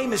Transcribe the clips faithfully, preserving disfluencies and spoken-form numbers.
name is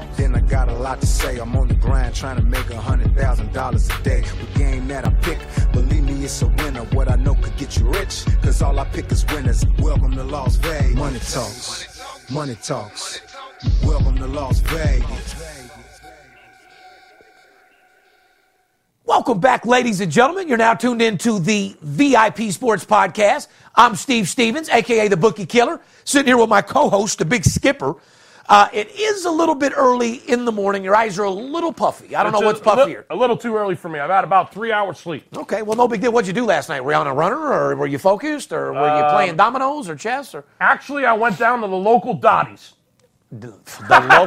then I got a lot to say. I'm on the grind trying to make a hundred thousand dollars a day. The game that I pick, believe me, it's a winner. What I know could get you rich, cause all I pick is winners. Welcome to Las Vegas. Money talks. Money talks. Welcome to Las Vegas. Welcome back, ladies and gentlemen. You're now tuned into the V I P Sports Podcast. I'm Steve Stevens, a k a the Bookie Killer, sitting here with my co-host, the Big Skipper. Uh, it is a little bit early in the morning. Your eyes are a little puffy. I don't it's know what's a, puffier. A little too early for me. I've had about three hours sleep. Okay, well, no big deal. What'd you do last night? Were you on a runner, or were you focused, or were uh, you playing dominoes or chess? Or Actually, I went down to the local Dottie's. The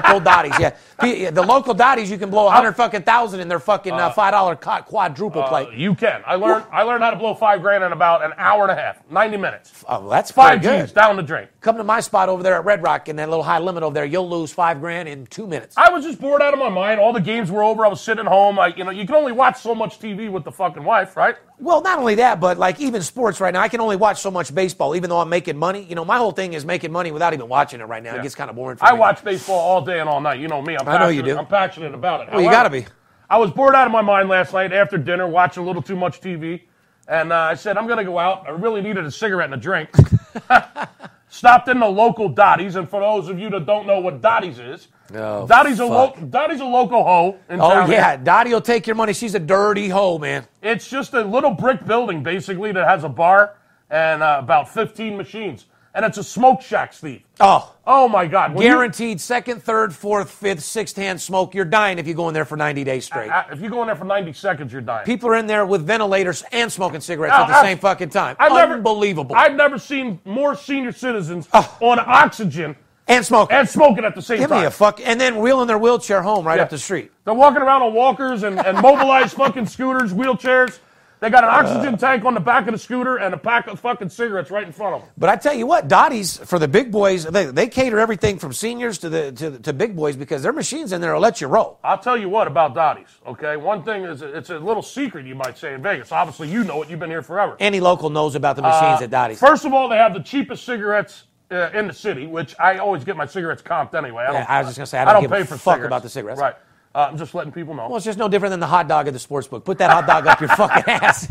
local Dottie's, yeah. The, the local Dottie's, you can blow a hundred fucking thousand in their fucking uh, five dollar quadruple uh, play. You can. I learned. I learned how to blow five grand in about an hour and a half, ninety minutes. Oh, that's five G's down the drain. Come to my spot over there at Red Rock in that little high limit over there. You'll lose five grand in two minutes. I was just bored out of my mind. All the games were over. I was sitting home. I, you know, you can only watch so much T V with the fucking wife, right? Well, not only that, but like even sports right now, I can only watch so much baseball, even though I'm making money. You know, my whole thing is making money without even watching it right now. Yeah. It gets kind of boring for me. I watch baseball all day and all night. You know me. I'm I know you do. I'm passionate about it. Well, however, you got to be. I was bored out of my mind last night after dinner, watching a little too much T V. And uh, I said, I'm going to go out. I really needed a cigarette and a drink. Stopped in the local Dottie's. And for those of you that don't know what Dottie's is, oh, Dottie's, a lo- Dottie's a local hoe in oh, town. Oh, yeah. Dottie will take your money. She's a dirty hoe, man. It's just a little brick building, basically, that has a bar and uh, about fifteen machines. And it's a smoke shack, Steve. Oh. Oh, my God. When Guaranteed you, second, third, fourth, fifth, sixth hand smoke. You're dying if you go in there for ninety days straight. I, I, if you go in there for ninety seconds, you're dying. People are in there with ventilators and smoking cigarettes now, at the I've, same fucking time. I've Unbelievable. Never, I've never seen more senior citizens oh. on oxygen. And smoking. And smoking at the same Give time. Give me a fuck. And then wheeling their wheelchair home right yeah. up the street. They're walking around on walkers and, and mobilized fucking scooters, wheelchairs. They got an oxygen uh, tank on the back of the scooter and a pack of fucking cigarettes right in front of them. But I tell you what, Dottie's, for the big boys, they, they cater everything from seniors to the to, to big boys because their machines in there will let you roll. I'll tell you what about Dottie's, okay? One thing is it's a little secret, you might say, in Vegas. Obviously, you know it. You've been here forever. Any local knows about the machines uh, at Dottie's. First of all, they have the cheapest cigarettes uh, in the city, which I always get my cigarettes comped anyway. I, don't, yeah, I was just going to say, I don't, I don't give pay a for fuck cigarettes. About the cigarettes. Right. Uh, I'm just letting people know. Well, it's just no different than the hot dog at the sports book. Put that hot dog up your fucking ass.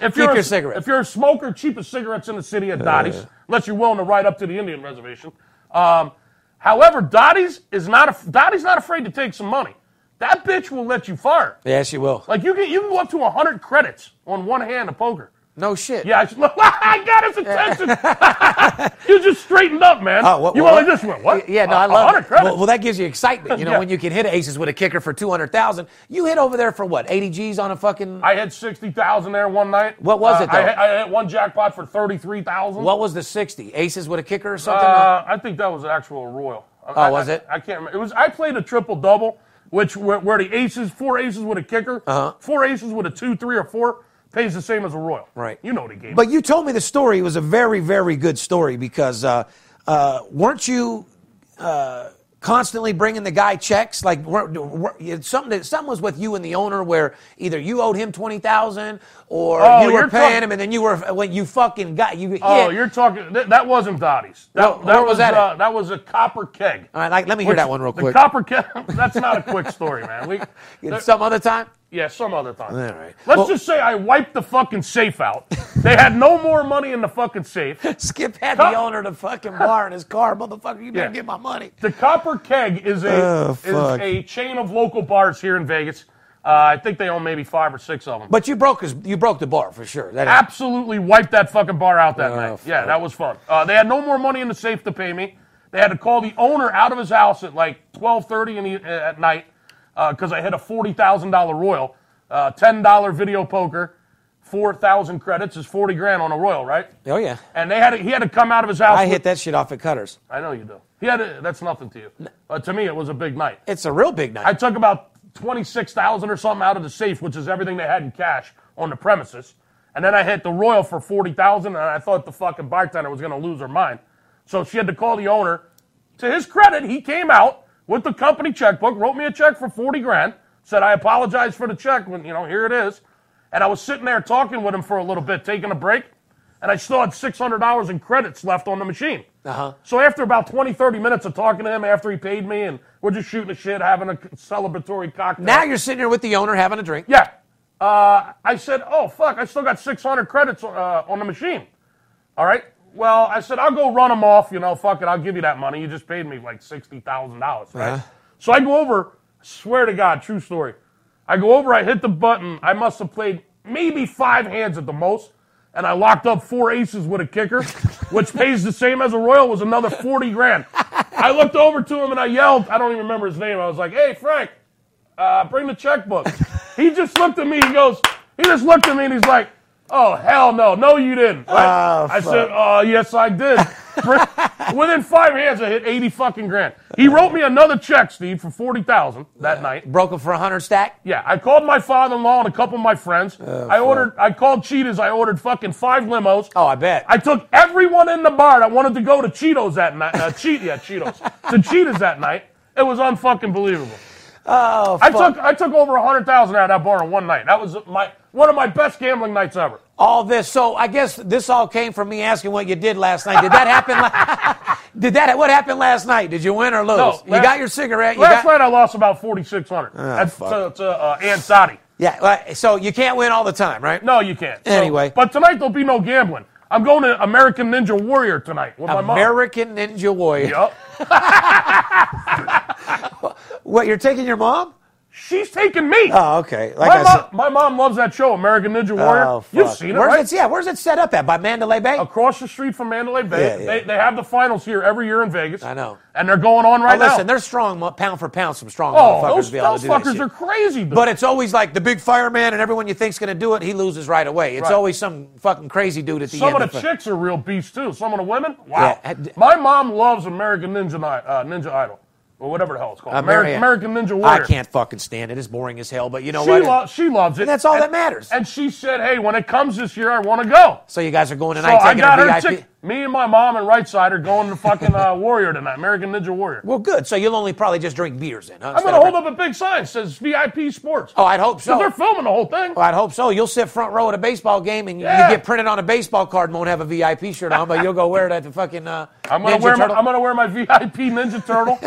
If you're your cigarette. If you're a smoker, cheapest cigarettes in the city at Dottie's, uh, unless you're willing to ride up to the Indian reservation. Um, however, Dottie's is not a, Dottie's not afraid to take some money. That bitch will let you fart. Yeah, she will. Like you can you can go up to a hundred credits on one hand of poker. No shit. Yeah, I, should, I got his attention. You just straightened up, man. Uh, what, you what, only what? Just went, what? Yeah, no, I love it. Well, well, that gives you excitement. You know, yeah. when you can hit aces with a kicker for two hundred thousand dollars, you hit over there for what, eighty G's on a fucking... I hit sixty thousand dollars there one night. What was uh, it, though? I hit, I hit one jackpot for thirty-three thousand dollars. What was the sixty? Aces with a kicker or something? Uh, I think that was an actual royal. Oh, I, was I, it? I can't remember. It was. I played a triple-double, which were, were the aces, four aces with a kicker, uh-huh. four aces with a two, three, or four. Pays the same as a royal. Right. You know the game. But you told me the story. It was a very, very good story because uh, uh, weren't you uh, constantly bringing the guy checks? Like weren't, weren't, something, something was with you and the owner where either you owed him twenty thousand dollars or oh, you were paying talk- him and then you were when you fucking got you. Oh, hit. You're talking. Th- that wasn't Dottie's. That, no, that was, was that? Uh, that was a Copper Keg. All right, like, let me hear that one real quick. The Copper Keg. That's not a quick story, man. We some other time. Yeah, some other time. All right. Let's well, just say I wiped the fucking safe out. They had no more money in the fucking safe. Skip had Cop- the owner of the fucking bar in his car. Motherfucker, you better yeah. get my money. The Copper Keg is a oh, is a chain of local bars here in Vegas. Uh, I think they own maybe five or six of them. But you broke his, you broke the bar for sure. That Absolutely wiped that fucking bar out that oh, night. Fuck. Yeah, that was fun. Uh, they had no more money in the safe to pay me. They had to call the owner out of his house at like twelve thirty in the, uh, at night. Because uh, I hit a forty thousand dollars royal, uh, ten dollars video poker, four thousand credits is forty grand on a royal, right? Oh, yeah. And they had to, he had to come out of his house. I with, hit that shit off at Cutters. I know you do. He had to, that's nothing to you. Uh, to me, it was a big night. It's a real big night. I took about twenty-six thousand dollars or something out of the safe, which is everything they had in cash on the premises. And then I hit the Royal for forty thousand dollars, and I thought the fucking bartender was going to lose her mind. So she had to call the owner. To his credit, he came out with the company checkbook, wrote me a check for forty grand, said, I apologize for the check. When, you know, here it is. And I was sitting there talking with him for a little bit, taking a break, and I still had six hundred dollars in credits left on the machine. Uh-huh. So after about twenty, thirty minutes of talking to him after he paid me, and we're just shooting the shit, having a celebratory cocktail. Now you're sitting here with the owner having a drink. Yeah. Uh, I said, oh, fuck, I still got six hundred credits uh, on the machine. All right. Well, I said, I'll go run them off. You know, fuck it. I'll give you that money. You just paid me like sixty thousand dollars, right? Uh-huh. So I go over, swear to God, true story. I go over, I hit the button. I must have played maybe five hands at the most, and I locked up four aces with a kicker, which pays the same as a Royal, was another forty grand. I looked over to him, and I yelled. I don't even remember his name. I was like, hey, Frank, uh, bring the checkbook. He just looked at me. He goes, he just looked at me, and he's like, oh, hell no. No, you didn't. Right? Oh, I said, oh, yes, I did. Within five hands, I hit eighty fucking grand. He wrote me another check, Steve, for forty thousand that yeah. night. Broke him for a hundred stack. Yeah, I called my father-in-law and a couple of my friends. Oh, I fuck. ordered. I called Cheetahs. I ordered fucking five limos. Oh, I bet. I took everyone in the bar that wanted to go to Cheetos that night. Uh, Cheat, yeah, Cheetos. To Cheetahs that night. It was unfucking believable. Oh, fuck. I took I took over a hundred thousand out of that bar in one night. That was my one of my best gambling nights ever. All this, so I guess this all came from me asking what you did last night. Did that happen? La- did that? What happened last night? Did you win or lose? No, last, you got your cigarette. You last got- night I lost about forty-six hundred. Oh, That's to, to uh, Ann Sadi. Yeah, so you can't win all the time, right? No, you can't. Anyway, so, but tonight there'll be no gambling. I'm going to American Ninja Warrior tonight with American my mom. American Ninja Warrior. Yep. What? You're taking your mom? She's taking me. Oh, okay. Like my, I mom, said. my mom loves that show, American Ninja Warrior. Oh, fuck. You've seen it, where's right? It, yeah, where's it set up at? By Mandalay Bay? Across the street from Mandalay Bay. Yeah, yeah. They, they have the finals here every year in Vegas. I know. And they're going on right oh, listen, now. Listen, they're strong, pound for pound, some strong oh, motherfuckers. Those, be able those to do fuckers are crazy. Dude. But it's always like the big fireman and everyone you think's going to do it, he loses right away. It's right. always some fucking crazy dude at the some end. Some of the, the chicks are real beasts, too. Some of the women? Wow. Yeah. My mom loves American Ninja, uh, Ninja Idol. Or whatever the hell it's called. American, American Ninja Warrior. I can't fucking stand it. It's boring as hell, but you know she what? Lo- she loves it. And that's all and, that matters. And she said, hey, when it comes this year, I want to go. So you guys are going tonight so taking I got a V I P? T- me and my mom and right side are going to fucking uh, Warrior tonight, American Ninja Warrior. Well, good. So you'll only probably just drink beers then, huh? I'm going to hold up a big sign that says V I P Sports. Oh, I'd hope so. Because they're filming the whole thing. Oh, I'd hope so. You'll sit front row at a baseball game and yeah. you get printed on a baseball card and won't have a V I P shirt on, but you'll go wear it at the fucking uh, I'm gonna Ninja wear my, Turtle. I'm going to wear my V I P Ninja Turtle.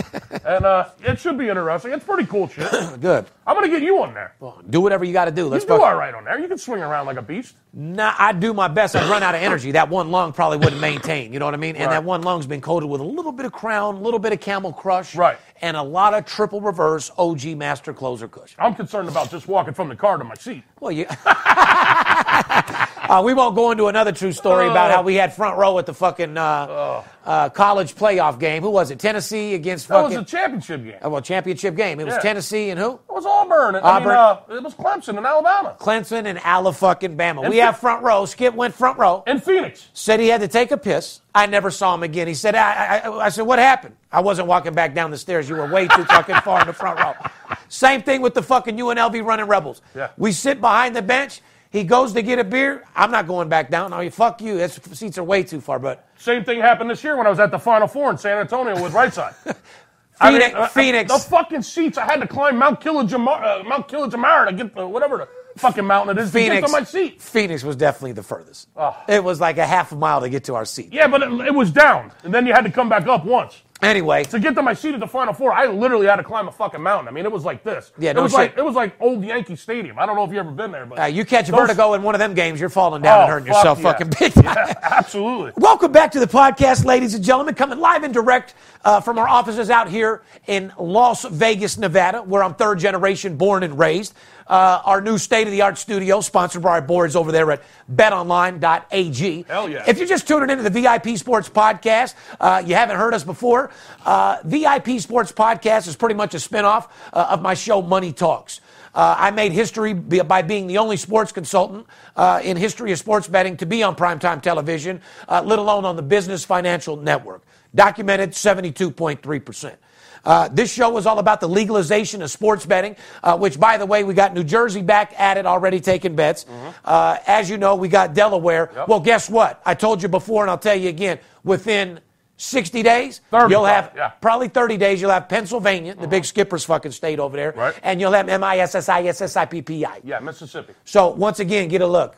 And uh, it should be interesting. It's pretty cool shit. Good. I'm going to get you on there. Well, do whatever you got to do. Let's you do fuck. all right on there. You can swing around like a beast. Nah, I do my best. I run out of energy. That one lung probably wouldn't maintain. You know what I mean? And right. that one lung's been coated with a little bit of Crown, a little bit of Camel Crush, right. and a lot of triple reverse O G Master Closer Cushion. I'm concerned about just walking from the car to my seat. Well, yeah. Uh, we won't go into another true story uh, about how we had front row at the fucking uh, uh, uh, college playoff game. Who was it? Tennessee against that fucking... That was a championship game. Uh, well, championship game. It yeah. was Tennessee and who? It was Auburn. Auburn. I mean, uh, it was Clemson and Alabama. Clemson and Ala-fucking-Bama. We Fe- have front row. Skip went front row. In Phoenix. Said he had to take a piss. I never saw him again. He said, I, I, I said, what happened? I wasn't walking back down the stairs. You were way too fucking far in the front row. Same thing with the fucking U N L V running Rebels. Yeah. We sit behind the bench. He goes to get a beer. I'm not going back down. I mean, fuck you. That's, seats are way too far. But same thing happened this year when I was at the Final Four in San Antonio with right side. Phoenix, I mean, Phoenix. I, the fucking seats. I had to climb Mount Kilimanjaro, uh, Mount Kilimanjaro to get the, whatever the fucking mountain it is Phoenix, to get to my seat. Phoenix was definitely the furthest. Oh. It was like a half a mile to get to our seat. Yeah, but it, it was down, and then you had to come back up once. Anyway. To get to my seat at the Final Four, I literally had to climb a fucking mountain. I mean, it was like this. Yeah, no it was shit. Like It was like old Yankee Stadium. I don't know if you've ever been there. But uh, you catch those... vertigo in one of them games, you're falling down oh, and hurting fuck yourself yeah. fucking big time. Yeah, absolutely. Welcome back to the podcast, ladies and gentlemen. Coming live and direct uh, from our offices out here in Las Vegas, Nevada, where I'm third generation born and raised. Uh, our new state-of-the-art studio, sponsored by our boards over there at bet online dot a g. Hell yeah. If you're just tuning into the V I P Sports Podcast, uh, you haven't heard us before, uh, V I P Sports Podcast is pretty much a spinoff uh, of my show, Money Talks. Uh, I made history by being the only sports consultant uh, in history of sports betting to be on primetime television, uh, let alone on the Business Financial Network. Documented seventy-two point three percent. Uh, this show was all about the legalization of sports betting, uh, which, by the way, we got New Jersey back at it already taking bets. Mm-hmm. Uh, as you know, we got Delaware. Yep. Well, guess what? I told you before, and I'll tell you again, within sixty days, thirty, you'll have, yeah. probably thirty days, you'll have Pennsylvania, mm-hmm. the big skipper's fucking state over there, right. and you'll have M I S S I S S I P P I. Yeah, Mississippi. So, once again, get a look.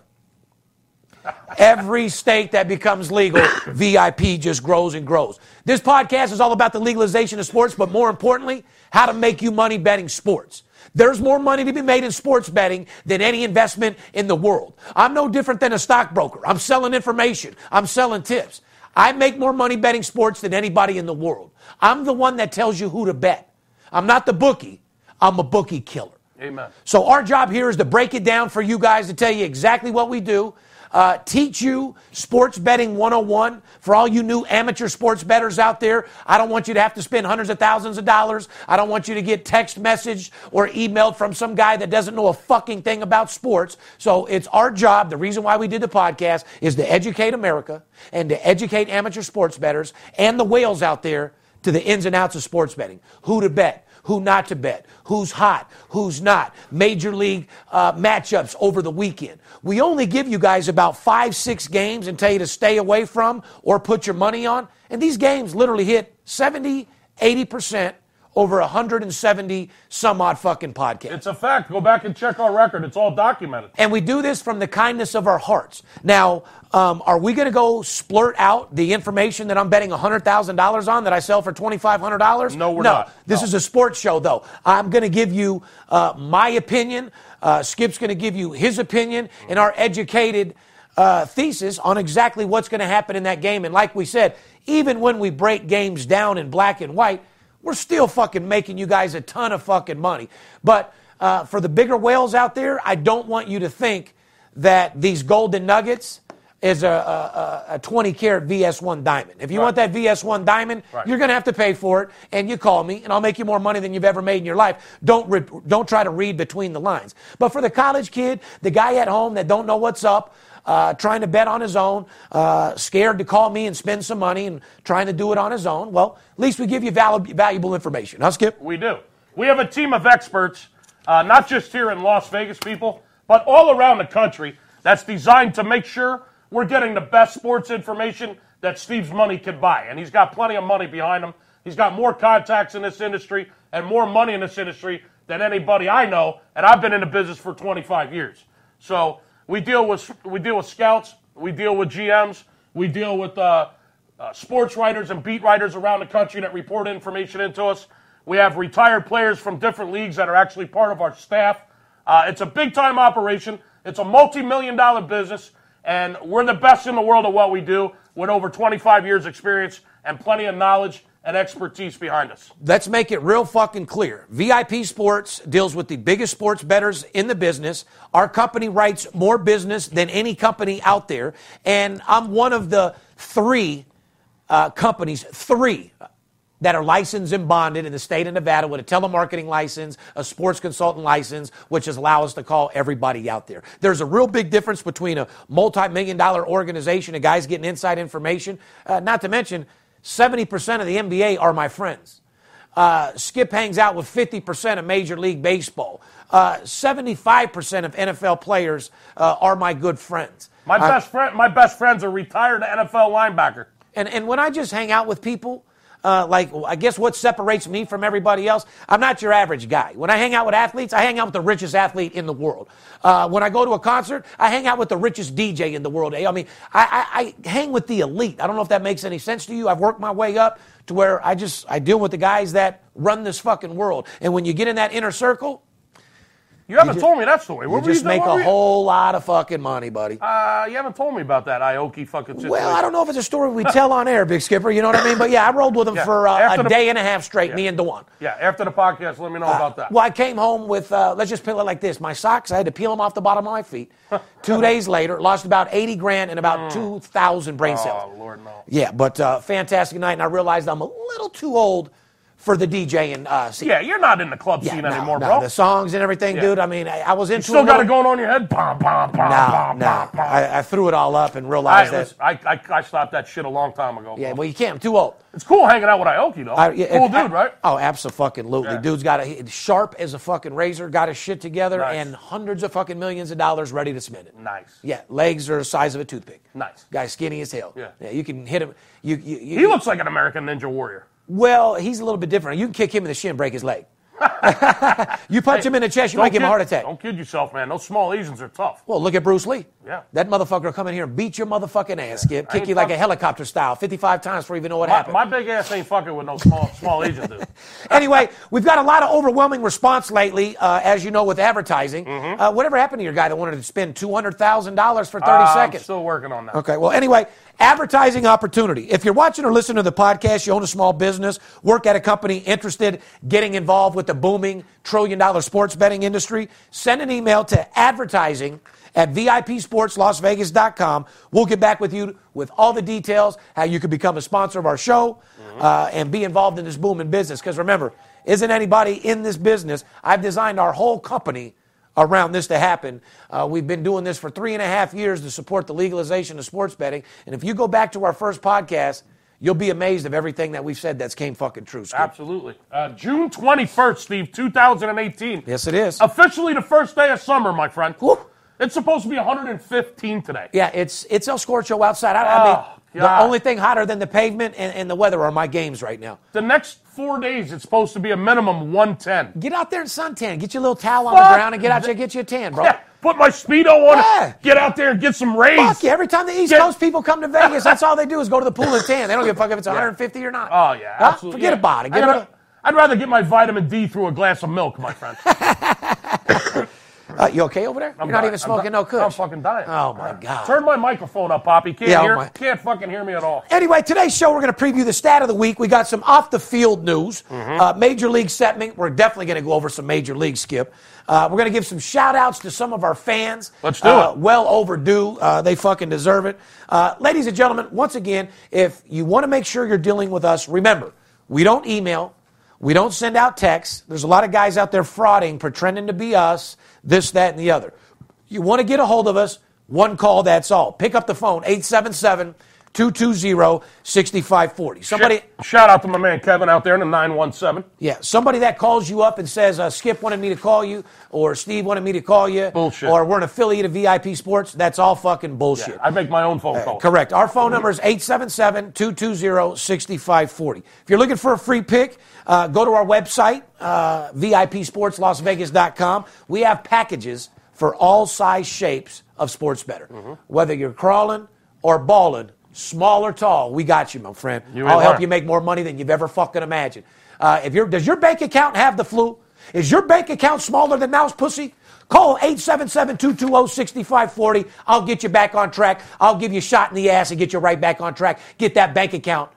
Every state that becomes legal, V I P just grows and grows. This podcast is all about the legalization of sports, but more importantly, how to make you money betting sports. There's more money to be made in sports betting than any investment in the world. I'm no different than a stockbroker. I'm selling information. I'm selling tips. I make more money betting sports than anybody in the world. I'm the one that tells you who to bet. I'm not the bookie. I'm a bookie killer. Amen. So our job here is to break it down for you guys, to tell you exactly what we do. Uh, teach you sports betting one oh one for all you new amateur sports bettors out there. I don't want you to have to spend hundreds of thousands of dollars. I don't want you to get text messaged or emailed from some guy that doesn't know a fucking thing about sports. So it's our job. The reason why we did the podcast is to educate America and to educate amateur sports bettors and the whales out there to the ins and outs of sports betting. Who to bet. Who not to bet, who's hot, who's not, major league uh, matchups over the weekend. We only give you guys about five, six games and tell you to stay away from or put your money on. And these games literally hit seventy, eighty percent over one hundred seventy some odd fucking podcasts. It's a fact. Go back and check our record. It's all documented. And we do this from the kindness of our hearts. Now, um, are we going to go splurt out the information that I'm betting one hundred thousand dollars on that I sell for two thousand five hundred dollars? No, we're no, not. This no. is a sports show, though. I'm going to give you uh, my opinion. Uh, Skip's going to give you his opinion mm-hmm. and our educated uh, thesis on exactly what's going to happen in that game. And like we said, even when we break games down in black and white, we're still fucking making you guys a ton of fucking money. But uh, for the bigger whales out there, I don't want you to think that these golden nuggets is a, a, a twenty-carat V S one diamond. If you right. want that V S one diamond, right. you're going to have to pay for it, and you call me, and I'll make you more money than you've ever made in your life. Don't re- don't try to read between the lines. But for the college kid, the guy at home that don't know what's up, Uh, trying to bet on his own, uh, scared to call me and spend some money and trying to do it on his own. Well, at least we give you val- valuable information. Huh, Skip? We do. We have a team of experts, uh, not just here in Las Vegas, people, but all around the country that's designed to make sure we're getting the best sports information that Steve's money can buy. And he's got plenty of money behind him. He's got more contacts in this industry and more money in this industry than anybody I know, and I've been in the business for twenty-five years. So... We deal with we deal with scouts, we deal with G Ms, we deal with uh, uh, sports writers and beat writers around the country that report information into us. We have retired players from different leagues that are actually part of our staff. Uh, it's a big-time operation. It's a multi-million-dollar business, and we're the best in the world at what we do with over twenty-five years experience and plenty of knowledge and expertise behind us. Let's make it real fucking clear. V I P Sports deals with the biggest sports bettors in the business. Our company writes more business than any company out there. And I'm one of the three uh, companies, three, that are licensed and bonded in the state of Nevada with a telemarketing license, a sports consultant license, which is allow us to call everybody out there. There's a real big difference between a multi-million dollar organization and guys getting inside information, uh, not to mention... seventy percent of the N B A are my friends. Uh, Skip hangs out with fifty percent of Major League Baseball. Uh, seventy-five percent of N F L players uh, are my good friends. My uh, best friend, my best friend's a retired N F L linebacker. And and when I just hang out with people, uh, like I guess what separates me from everybody else, I'm not your average guy. When I hang out with athletes, I hang out with the richest athlete in the world. Uh, when I go to a concert, I hang out with the richest D J in the world. I mean, I, I, I hang with the elite. I don't know if that makes any sense to you. I've worked my way up to where I just I deal with the guys that run this fucking world. And when you get in that inner circle, you haven't you just, told me that story. What you were just you make a whole lot of fucking money, buddy. Uh, you haven't told me about that Aoki fucking situation. Well, I don't know if it's a story we tell on air, Big Skipper. You know what I mean? But, yeah, I rolled with him yeah. for uh, a the, day and a half straight, yeah. me and Dewan. Yeah, after the podcast, let me know uh, about that. Well, I came home with, uh, let's just peel it like this. My socks, I had to peel them off the bottom of my feet. Two days later, lost about eighty grand and about mm. two thousand brain cells. Oh, Lord, no. Yeah, but uh, fantastic night, and I realized I'm a little too old for the D J and uh, scene. Yeah, you're not in the club yeah, scene no, anymore, no, bro. The songs and everything, yeah. dude. I mean, I, I was into it. You still got it going on your head? Bah, bah, bah, nah, bah, nah. Bah, bah. I, I threw it all up and realized I, that. I, I I stopped that shit a long time ago. Yeah, bro. Well, you can't. I'm too old. It's cool hanging out with Aoki, though. I, yeah, cool it, dude, I, right? Oh, abso-fucking-lutely. Yeah. Dude's got a, sharp as a fucking razor, got his shit together, nice. And hundreds of fucking millions of dollars ready to spend it. Nice. Yeah, legs are the size of a toothpick. Nice. Guy's skinny as hell. Yeah. Yeah, you can hit him. You, you, you, he looks like an American Ninja Warrior. Well, he's a little bit different. You can kick him in the shin, break his leg. You punch hey, him in the chest, you might give him a heart attack. Don't kid yourself, man. Those small Asians are tough. Well, look at Bruce Lee. Yeah. That motherfucker will come in here and beat your motherfucking ass, yeah. Skip. Kick you like a helicopter style, fifty-five times before you even know what my, happened. My big ass ain't fucking with no small small Asians, dude. Anyway, we've got a lot of overwhelming response lately, uh, as you know, with advertising. Mm-hmm. Uh, whatever happened to your guy that wanted to spend two hundred thousand dollars for thirty uh, seconds? I'm still working on that. Okay, well, anyway, advertising opportunity. If you're watching or listening to the podcast, you own a small business, work at a company, interested, getting involved with the booming trillion-dollar sports betting industry, send an email to advertising at V I P sports las vegas dot com. We'll get back with you with all the details, how you can become a sponsor of our show mm-hmm. uh, and be involved in this booming business. Because remember, isn't anybody in this business? I've designed our whole company around this to happen. Uh, we've been doing this for three and a half years to support the legalization of sports betting. And if you go back to our first podcast, you'll be amazed of everything that we've said that's came fucking true. Steve. Absolutely. Uh, June twenty-first, Steve, two thousand eighteen. Yes, it is. Officially the first day of summer, my friend. Woo. It's supposed to be one hundred fifteen today. Yeah, it's it's El Scorcho outside. I, oh, I mean, God. The only thing hotter than the pavement and, and the weather are my games right now. The next four days, it's supposed to be a minimum one ten. Get out there and suntan. Get your little towel on Fuck. the ground and get out there, get you a tan, bro. Yeah. Put my Speedo on yeah. it. Get out there and get some rays. Fuck yeah. Every time the East get- Coast people come to Vegas, that's all they do is go to the pool and tan. They don't give a fuck if it's yeah. one hundred fifty or not. Oh, yeah. Huh? Absolutely. Forget yeah. about it. Get gotta, it a- I'd rather get my vitamin D through a glass of milk, my friend. Uh, you okay over there? I'm You're not dying. even smoking no kush. I'm fucking dying. Oh, my God. Turn my microphone up, Poppy. Can't, yeah, hear, oh can't fucking hear me at all. Anyway, today's show, we're going to preview the stat of the week. We got some off-the-field news. Mm-hmm. Uh, Major League segment. We're definitely going to go over some Major League, Skip. Uh, we're going to give some shout-outs to some of our fans. Let's do uh, it. Well overdue. Uh, they fucking deserve it. Uh, ladies and gentlemen, once again, if you want to make sure you're dealing with us, remember, we don't email. We don't send out texts. There's a lot of guys out there frauding, pretending to be us, this, that, and the other. You want to get a hold of us, one call, that's all. Pick up the phone, eight seven seven, two two zero, six five four zero. Somebody, shout out to my man Kevin out there in the nine one seven. Yeah, somebody that calls you up and says, uh, Skip wanted me to call you, or Steve wanted me to call you. Bullshit. Or we're an affiliate of V I P Sports. That's all fucking bullshit. Yeah, I make my own phone uh, calls. Correct. Our phone number is eight seven seven, two two zero, six five four zero. If you're looking for a free pick, uh, go to our website, uh, V I P sports las vegas dot com. We have packages for all size shapes of sports better. Mm-hmm. Whether you're crawling or balling, small or tall, we got you, my friend. You I'll help are. you make more money than you've ever fucking imagined. Uh, if you're, does your bank account have the flu? Is your bank account smaller than mouse pussy? Call eight seven seven, two two zero, six five four zero. I'll get you back on track. I'll give you a shot in the ass and get you right back on track. Get that bank account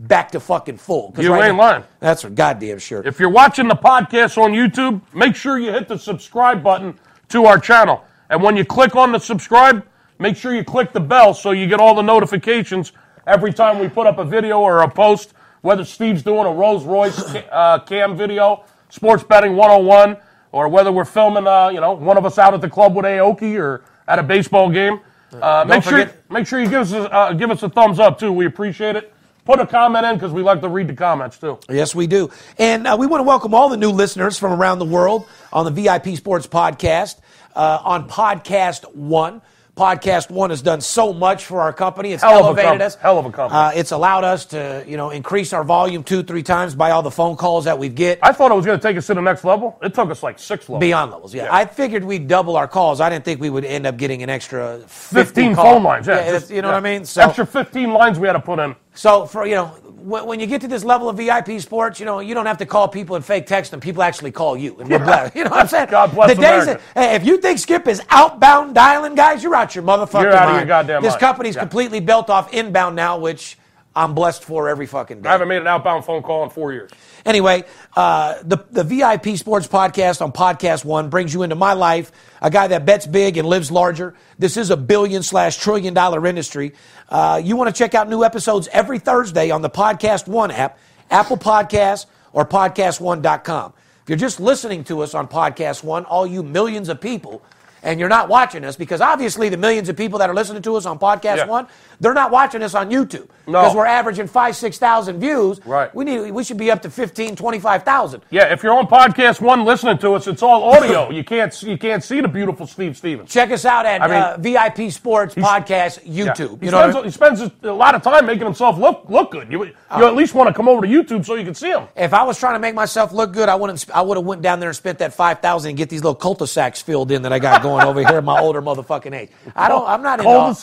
back to fucking full. You right ain't now, lying. That's for goddamn sure. If you're watching the podcast on YouTube, make sure you hit the subscribe button to our channel. And when you click on the subscribe, make sure you click the bell so you get all the notifications every time we put up a video or a post, whether Steve's doing a Rolls Royce uh, cam video, Sports Betting one oh one, or whether we're filming, uh, you know, one of us out at the club with Aoki or at a baseball game. Uh, make sure you, make sure you give us, a, uh, give us a thumbs up, too. We appreciate it. Put a comment in because we like to read the comments, too. Yes, we do. And uh, we want to welcome all the new listeners from around the world on the V I P Sports Podcast, uh, on Podcast One. Podcast One has done so much for our company. It's Hell elevated us. Hell of a company. Uh, it's allowed us to, you know, increase our volume two, three times by all the phone calls that we get. I thought it was going to take us to the next level. It took us like six levels. Beyond levels, yeah. yeah. I figured we'd double our calls. I didn't think we would end up getting an extra fifteen phone lines. Yeah, yeah just, you know yeah. what I mean? So, extra fifteen lines we had to put in. So, for you know, when, when you get to this level of V I P Sports, you know, you don't have to call people and fake text them. People actually call you. And yeah. You know what I'm saying? God bless the days America. That, hey, if you think Skip is outbound dialing, guys, you're out your motherfucking You're out mind. Of your goddamn This mind. company's yeah. completely built off inbound now, which I'm blessed for every fucking day. I haven't made an outbound phone call in four years. Anyway, uh, the, the V I P Sports Podcast on Podcast One brings you into my life, a guy that bets big and lives larger. This is a billion slash trillion dollar industry. Uh, you want to check out new episodes every Thursday on the Podcast One app, Apple Podcasts, or podcast one dot com. If you're just listening to us on Podcast One, all you millions of people, and you're not watching us, because obviously the millions of people that are listening to us on Podcast yeah. One, they're not watching us on YouTube. No. Because we're averaging five, six thousand views. Right. We need. We should be up to fifteen, twenty-five thousand. Yeah, if you're on Podcast One listening to us, it's all audio. you can't you can't see the beautiful Steve Stevens. Check us out at I mean, uh, V I P Sports Podcast YouTube. Yeah. He, you know spends, I mean? he spends a lot of time making himself look look good. You, you uh, at least want to come over to YouTube so you can see him. If I was trying to make myself look good, I wouldn't. I would have went down there and spent that five thousand dollars and get these little cul-de-sacs filled in that I got going. Over here, my older motherfucking age. I don't. I'm not in awe.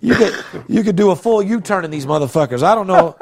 you could you could do a full U-turn in these motherfuckers. I don't know.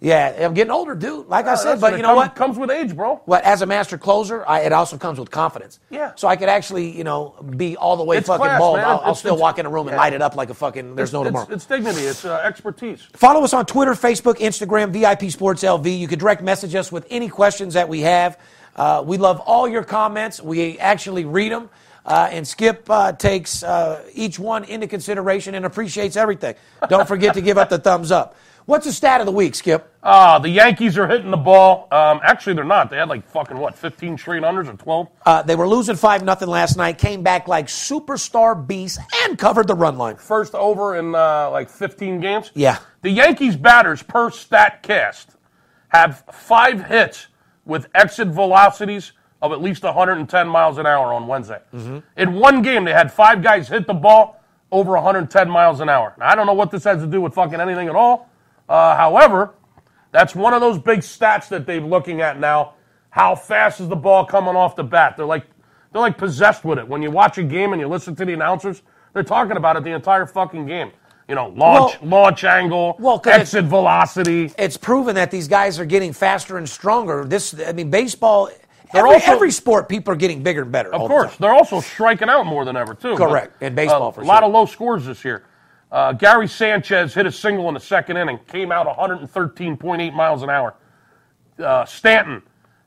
Yeah, I'm getting older, dude. Like oh, I said, but you know comes, what? Comes with age, bro. What? As a master closer, I, it also comes with confidence. Yeah. So I could actually, you know, be all the way it's fucking class, bald. Man. I'll, I'll still walk in a room yeah. and light it up like a fucking. There's it's, no tomorrow. It's, it's dignity. It's uh, expertise. Follow us on Twitter, Facebook, Instagram, V I P Sports L V. You could direct message us with any questions that we have. Uh, we love all your comments. We actually read them, uh, and Skip uh, takes uh, each one into consideration and appreciates everything. Don't forget to give up the thumbs up. What's the stat of the week, Skip? Uh, the Yankees are hitting the ball. Um, actually, they're not. They had like fucking, what, fifteen straight unders or twelve? Uh, they were losing five nothing last night, came back like superstar beasts, and covered the run line. First over in uh, like fifteen games? Yeah. The Yankees batters per Statcast have five hits with exit velocities of at least one hundred ten miles an hour on Wednesday. Mm-hmm. In one game, they had five guys hit the ball over one hundred ten miles an hour. Now, I don't know what this has to do with fucking anything at all. Uh, however, that's one of those big stats that they're looking at now. How fast is the ball coming off the bat? They're like they're like possessed with it. When you watch a game and you listen to the announcers, they're talking about it the entire fucking game. You know, launch well, launch angle, well, exit it's, velocity. It's proven that these guys are getting faster and stronger. This, I mean, baseball, every, also, every sport, people are getting bigger and better. Of course. The They're also striking out more than ever, too. Correct. But, in baseball, uh, for sure. A lot of low scores this year. Uh, Gary Sanchez hit a single in the second inning, came out one hundred thirteen point eight miles an hour. Uh, Stanton,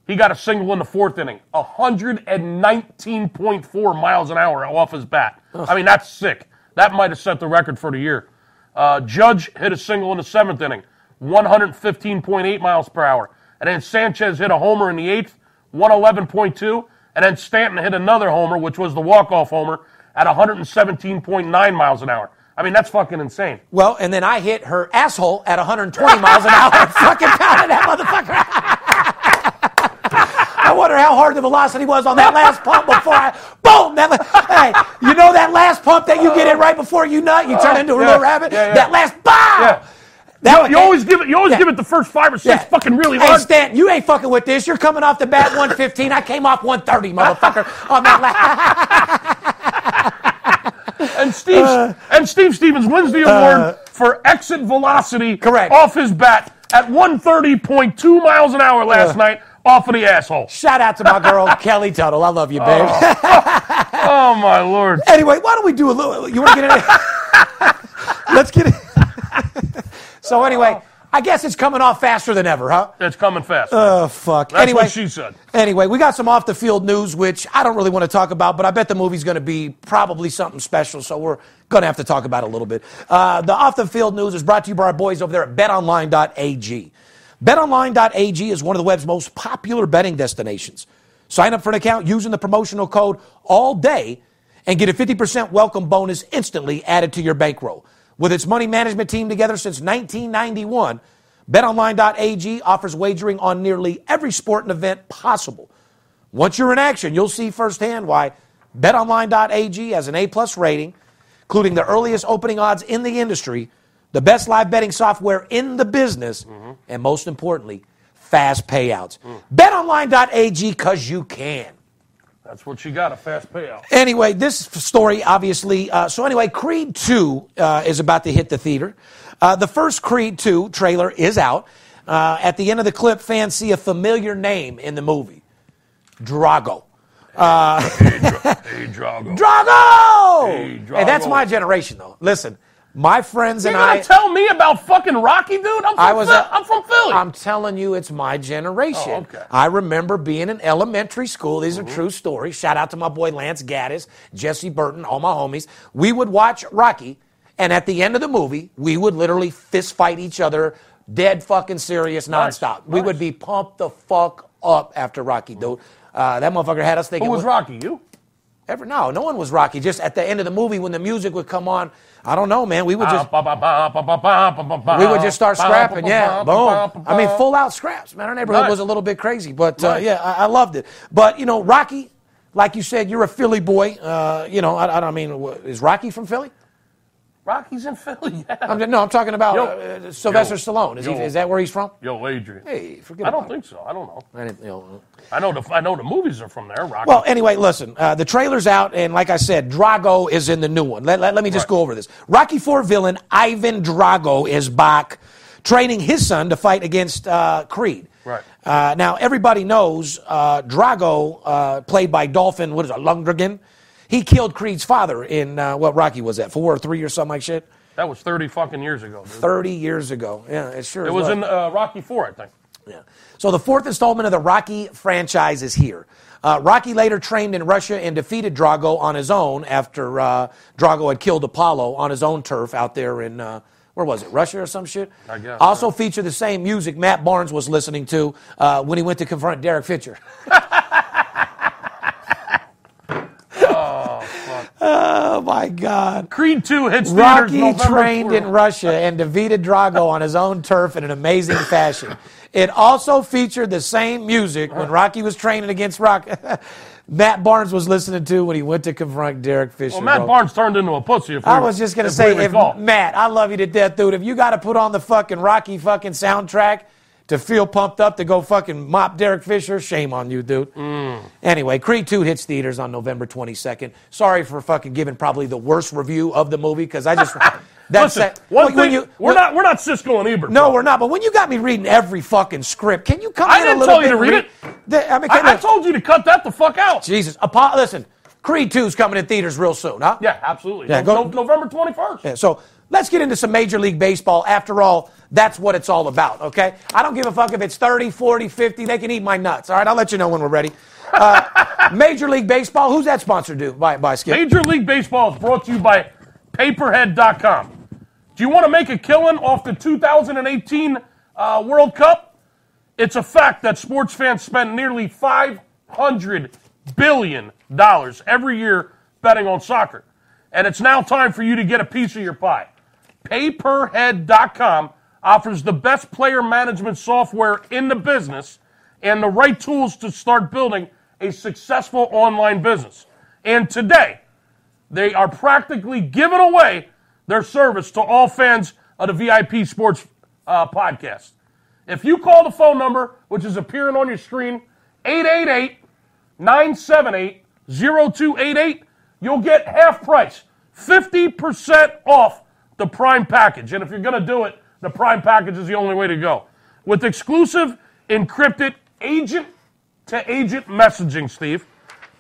he got a single in the fourth inning, one hundred nineteen point four miles an hour off his bat. Ugh. I mean, that's sick. That might have set the record for the year. Uh, Judge hit a single in the seventh inning, one hundred fifteen point eight miles per hour. And then Sanchez hit a homer in the eighth, one eleven point two. And then Stanton hit another homer, which was the walk-off homer, at one hundred seventeen point nine miles an hour. I mean, that's fucking insane. Well, and then I hit her asshole at one hundred twenty miles an hour. Fucking pounded that motherfucker. I wonder how hard the velocity was on that last pump before I... Boom! That, hey, you know that last pump that you get in right before you nut, you turn into a yeah, little rabbit. Yeah, yeah. That last bow. Yeah. That you, one, you always give it. You always yeah. give it the first five or six yeah. fucking really hard. Hey, Stanton, you ain't fucking with this. You're coming off the bat one fifteen. I came off one thirty, motherfucker. On that last. and Steve uh, and Steve Stevens wins the award uh, for exit velocity correct. Off his bat at one thirty point two miles an hour last uh, night. Off of the asshole. Shout out to my girl, Kelly Tuttle. I love you, babe. Oh. oh, my Lord. Anyway, why don't we do a little... You want to get in? Let's get in. So, anyway, I guess it's coming off faster than ever, huh? It's coming faster. Oh, fuck. That's anyway, what she said. Anyway, we got some off-the-field news, which I don't really want to talk about, but I bet the movie's going to be probably something special, so we're going to have to talk about it a little bit. Uh, the off-the-field news is brought to you by our boys over there at bet online dot a g. bet online dot a g is one of the web's most popular betting destinations. Sign up for an account using the promotional code ALLDAY and get a fifty percent welcome bonus instantly added to your bankroll. With its money management team together since nineteen ninety-one, bet online dot a g offers wagering on nearly every sport and event possible. Once you're in action, you'll see firsthand why bet online dot a g has an A plus rating, including the earliest opening odds in the industry, the best live betting software in the business, mm-hmm. and most importantly, fast payouts. Mm. bet online dot a g, because you can. That's what you got, a fast payout. Anyway, this story, obviously. Uh, so anyway, Creed two uh, is about to hit the theater. Uh, the first Creed two trailer is out. Uh, at the end of the clip, fans see a familiar name in the movie, Drago. Uh, hey, Dra- hey, Drago. Drago! Hey, Drago! Hey, that's my generation, though. Listen. My friends You're and I... You're going to tell me about fucking Rocky, dude? I'm from, I was a, I'm from Philly. I'm telling you, it's my generation. Oh, okay. I remember being in elementary school. These mm-hmm. are true stories. Shout out to my boy Lance Gaddis, Jesse Burton, all my homies. We would watch Rocky, and at the end of the movie, we would literally fist fight each other Dead fucking serious, nonstop. Nice. We nice. would be pumped the fuck up after Rocky, dude. Uh, that motherfucker had us thinking. Who was Rocky? You? Ever? No, no one was Rocky. Just at the end of the movie when the music would come on, I don't know, man. We would just we would just start scrapping. Yeah, boom. I mean, full out scraps, man. Our neighborhood nice. was a little bit crazy, but uh, nice. yeah, I-, I loved it. But you know, Rocky, like you said, you're a Philly boy. Uh, you know, I, I don't mean, is Rocky from Philly? Rocky's in Philly, yeah. I'm, no, I'm talking about yo, uh, Sylvester yo, Stallone. Is, yo, he, is that where he's from? Yo, Adrian. Hey, forget I don't think it. so. I don't know. I, didn't, you know. I know the I know the movies are from there, Rocky. Well, anyway, listen, uh, the trailer's out, and like I said, Drago is in the new one. Let, let, let me just right. go over this. Rocky four villain Ivan Drago is back, training his son to fight against uh, Creed. Right. Uh, now, everybody knows uh, Drago, uh, played by Dolphin, what is it, Lundgren? He killed Creed's father in, uh, what Rocky was that, four or three or something like shit? That was thirty fucking years ago, dude. thirty years ago. Yeah, it sure It was in uh, Rocky four, I think. Yeah. So the fourth installment of the Rocky franchise is here. Uh, Rocky later trained in Russia and defeated Drago on his own after uh, Drago had killed Apollo on his own turf out there in... Uh, Where was it, Russia or some shit? I guess. Also right. featured the same music Matt Barnes was listening to uh, when he went to confront Derek Fisher. Oh, fuck. Oh, my God. Creed two hits Rocky theaters trained in Russia and defeated Drago on his own turf in an amazing fashion. It also featured the same music when Rocky was training against Rock. Matt Barnes was listening to when he went to confront Derek Fisher. Well, Matt bro. Barnes turned into a pussy. If we I was just going to say, if Matt, I love you to death, dude. If you got to put on the fucking Rocky fucking soundtrack to feel pumped up to go fucking mop Derek Fisher, shame on you, dude. Mm. Anyway, Creed two hits theaters on November twenty-second. Sorry for fucking giving probably the worst review of the movie because I just... That's Listen, that, one when, thing, when you, we're, when, not, we're not Cisco and Ebert. No, bro. we're not. But when you got me reading every fucking script, can you come I in a little bit? I didn't tell you to read it. The, I, mean, I, I told you to cut that the fuck out. Jesus. Apollo, listen, Creed two is coming in theaters real soon, huh? Yeah, absolutely. Yeah, go, no, November twenty-first. Yeah, so let's get into some Major League Baseball. After all, that's what it's all about, okay? I don't give a fuck if it's thirty, forty, fifty. They can eat my nuts, all right? I'll let you know when we're ready. Uh, Major League Baseball, who's that sponsored to by, by Skip? Major League Baseball is brought to you by Paper Head dot com. Do you want to make a killing off the two thousand eighteen uh, World Cup? It's a fact that sports fans spend nearly five hundred billion dollars every year betting on soccer. And it's now time for you to get a piece of your pie. Pay Per Head dot com offers the best player management software in the business and the right tools to start building a successful online business. And today, they are practically giving away their service to all fans of the V I P Sports uh, Podcast. If you call the phone number, which is appearing on your screen, eight eight eight, nine seven eight, zero two eight eight, you'll get half price, fifty percent off the Prime Package. And if you're going to do it, the Prime Package is the only way to go. With exclusive encrypted agent-to-agent messaging, Steve,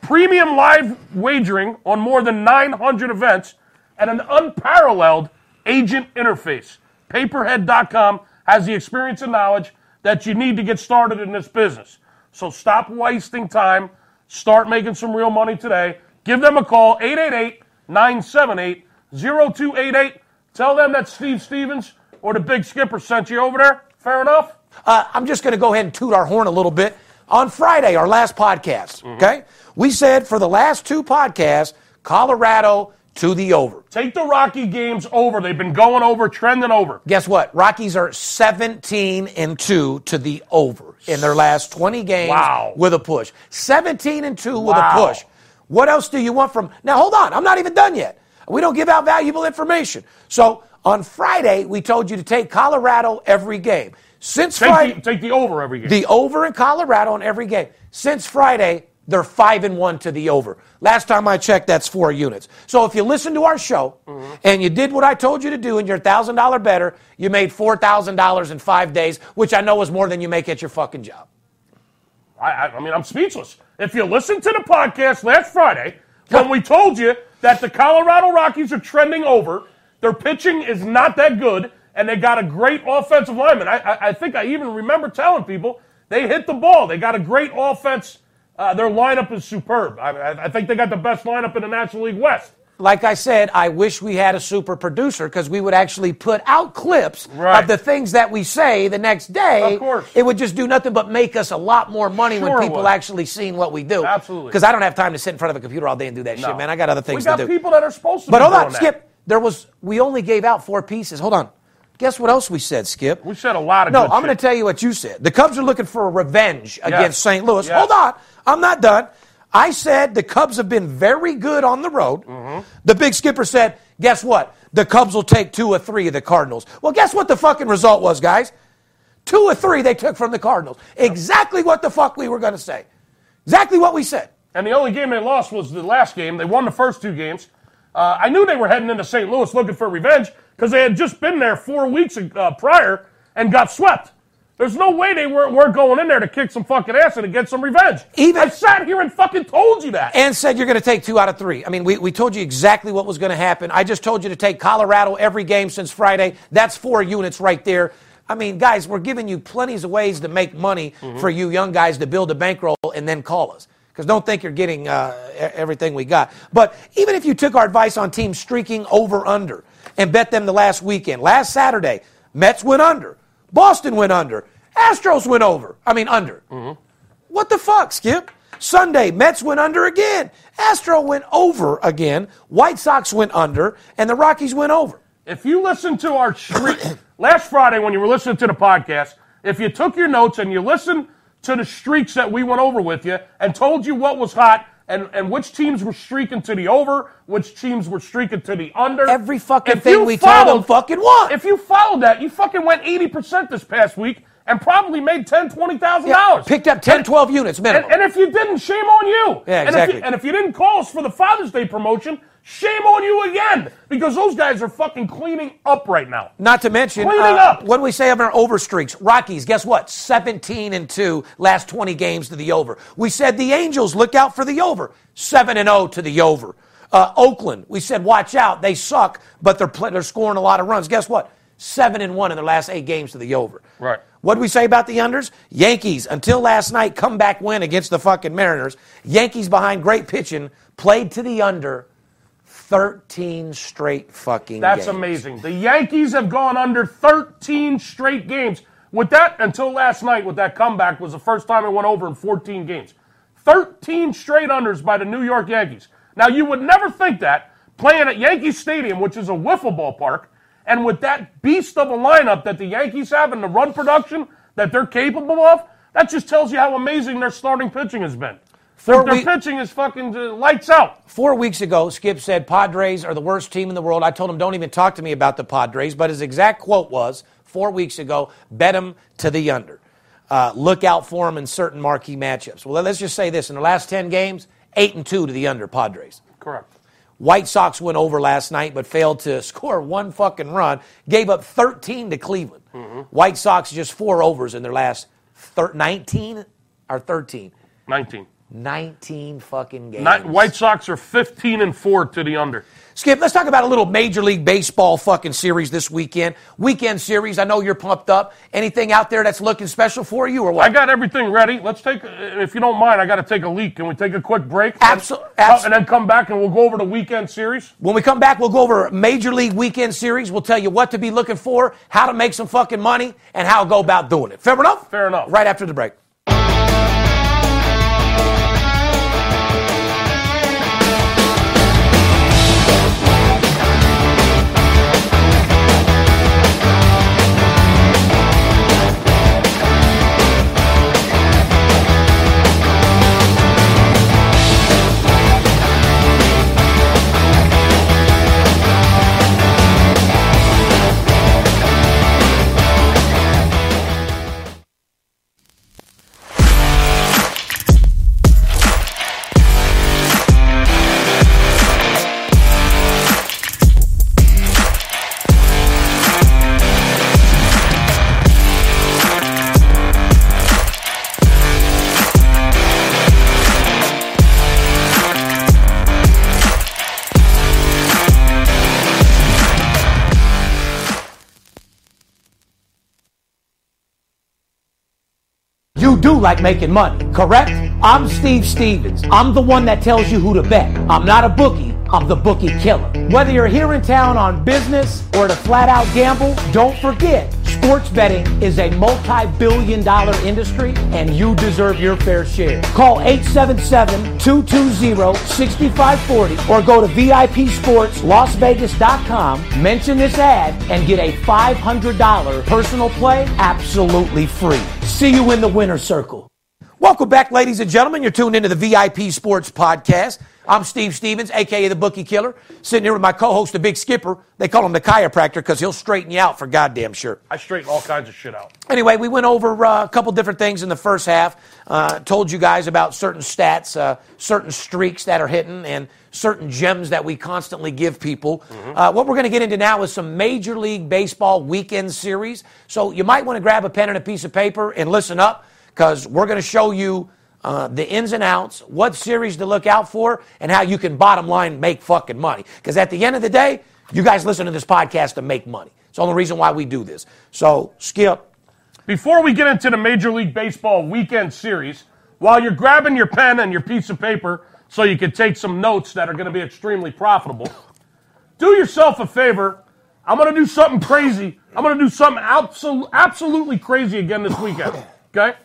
premium live wagering on more than nine hundred events, and an unparalleled agent interface. Paper Head dot com has the experience and knowledge that you need to get started in this business. So stop wasting time. Start making some real money today. Give them a call, eight eight eight, nine seven eight, zero two eight eight. Tell them that Steve Stevens or the Big Skipper sent you over there. Fair enough? Uh, I'm just going to go ahead and toot our horn a little bit. On Friday, our last podcast, mm-hmm. okay, we said for the last two podcasts, Colorado... to the over. Take the Rocky games over. They've been going over, trending over. Guess what? Rockies are seventeen and two to the over in their last twenty games wow. with a push. seventeen and two with wow. a push. What else do you want from... Now, hold on. I'm not even done yet. We don't give out valuable information. So, on Friday, we told you to take Colorado every game. Since take Friday... The, take the over every game. The over in Colorado in every game. Since Friday... They're five and one to the over. Last time I checked, that's four units. So if you listen to our show mm-hmm. and you did what I told you to do and you're one thousand dollars better, you made four thousand dollars in five days, which I know is more than you make at your fucking job. I, I, I mean, I'm speechless. If you listened to the podcast last Friday, when we told you that the Colorado Rockies are trending over, their pitching is not that good, and they got a great offensive lineman. I, I, I think I even remember telling people they hit the ball. They got a great offense. Uh, their lineup is superb. I, I think they got the best lineup in the National League West. like I said, I wish we had a super producer because we would actually put out clips right. of the things that we say the next day. Of course. It would just do nothing but make us a lot more money sure when people would. actually seen what we do. Absolutely. Because I don't have time to sit in front of a computer all day and do that no. shit, man. I got other things to do. We got people that are supposed to but be doing that. But hold on, Skip. There was, we only gave out four pieces. Hold on. Guess what else we said, Skip? We said a lot of no, good No, I'm going to tell you what you said. The Cubs are looking for revenge yes. against Saint Louis. Yes. Hold on. I'm not done. I said the Cubs have been very good on the road. Mm-hmm. The Big Skipper said, guess what? The Cubs will take two or three of the Cardinals. Well, guess what the fucking result was, guys? Two or three they took from the Cardinals. Yep. Exactly what the fuck we were going to say. Exactly what we said. And the only game they lost was the last game. They won the first two games. Uh, I knew they were heading into Saint Louis looking for revenge because they had just been there four weeks uh, prior and got swept. There's no way they weren't, weren't going in there to kick some fucking ass and to get some revenge. Even, I sat here and fucking told you that. And said you're going to take two out of three. I mean, we, we told you exactly what was going to happen. I just told you to take Colorado every game since Friday. That's four units right there. I mean, guys, we're giving you plenty of ways to make money mm-hmm. for you young guys to build a bankroll and then call us. Because don't think you're getting uh, everything we got. But even if you took our advice on teams streaking over-under and bet them the last weekend, last Saturday, Mets went under, Boston went under, Astros went over, I mean under. Mm-hmm. What the fuck, Skip? Sunday, Mets went under again, Astro went over again, White Sox went under, and the Rockies went over. If you listen to our streak last Friday when you were listening to the podcast, if you took your notes and you listened to the streaks that we went over with you and told you what was hot and, and which teams were streaking to the over, which teams were streaking to the under. Every fucking if thing we followed, told them fucking won. If you followed that, you fucking went eighty percent this past week and probably made ten thousand dollars, twenty thousand dollars. Yeah, picked up ten, twelve units minimum. And, and if you didn't, shame on you. Yeah, exactly. And if you, and if you didn't call us for the Father's Day promotion, shame on you again, because those guys are fucking cleaning up right now. Not to mention, cleaning uh, up. What do we say of our over streaks? Rockies, guess what? seventeen and two last twenty games to the over. We said the Angels, look out for the over. seven and oh to the over. Uh, Oakland, we said watch out. They suck, but they're play- they're scoring a lot of runs. Guess what? seven and one in their last eight games to the over. Right. What do we say about the unders? Yankees, until last night, comeback win against the fucking Mariners. Yankees behind great pitching, played to the under. thirteen straight fucking That's games. That's amazing. The Yankees have gone under thirteen straight games. With that, until last night with that comeback, was the first time it went over in fourteen games. thirteen straight unders by the New York Yankees. Now, you would never think that, playing at Yankee Stadium, which is a wiffle ball park, and with that beast of a lineup that the Yankees have and the run production that they're capable of, that just tells you how amazing their starting pitching has been. Their, their we- pitching is fucking lights out. Four weeks ago, Skip said, Padres are the worst team in the world. I told him, don't even talk to me about the Padres. But his exact quote was, four weeks ago, bet them to the under. Uh, look out for them in certain marquee matchups. Well, let's just say this. In the last ten games, eight and two to the under, Padres. Correct. White Sox went over last night but failed to score one fucking run. Gave up thirteen to Cleveland. Mm-hmm. White Sox just four overs in their last thir- nineteen or thirteen. nineteen. nineteen fucking games. Not, White Sox are fifteen and four to the under. Skip, let's talk about a little Major League Baseball fucking series this weekend. Weekend series, I know you're pumped up. Anything out there that's looking special for you or what? I got everything ready. Let's take, if you don't mind, I got to take a leak. Can we take a quick break? Absolutely. Absol- and then come back and we'll go over the weekend series? When we come back, we'll go over Major League Weekend Series. We'll tell you what to be looking for, how to make some fucking money, and how to go about doing it. Fair enough? Fair enough. Right after the break. Do like making money, correct? I'm Steve Stevens. I'm the one that tells you who to bet. I'm not a bookie. of the Bookie Killer. Whether you're here in town on business or to flat out gamble, don't forget, sports betting is a multi-billion dollar industry and you deserve your fair share. Call eight seven seven, two two zero, six five four zero or go to V I P Sports Las Vegas dot com, mention this ad, and get a five hundred dollars personal play absolutely free. See you in the winner's circle. Welcome back, ladies and gentlemen. You're tuned into the V I P Sports Podcast. I'm Steve Stevens, a k a the Bookie Killer, sitting here with my co-host, the Big Skipper. They call him the chiropractor because he'll straighten you out for goddamn sure. I straighten all kinds of shit out. Anyway, we went over uh, a couple different things in the first half. Uh, told you guys about certain stats, uh, certain streaks that are hitting, and certain gems that we constantly give people. Mm-hmm. Uh, what we're going to get into now is some Major League Baseball weekend series. So you might want to grab a pen and a piece of paper and listen up, because we're going to show you uh, the ins and outs, what series to look out for, and how you can bottom line make fucking money. Because at the end of the day, you guys listen to this podcast to make money. It's the only reason why we do this. So, Skip. Before we get into the Major League Baseball weekend series, while you're grabbing your pen and your piece of paper so you can take some notes that are going to be extremely profitable, do yourself a favor. I'm going to do something crazy. I'm going to do something absol- absolutely crazy again this weekend. Okay?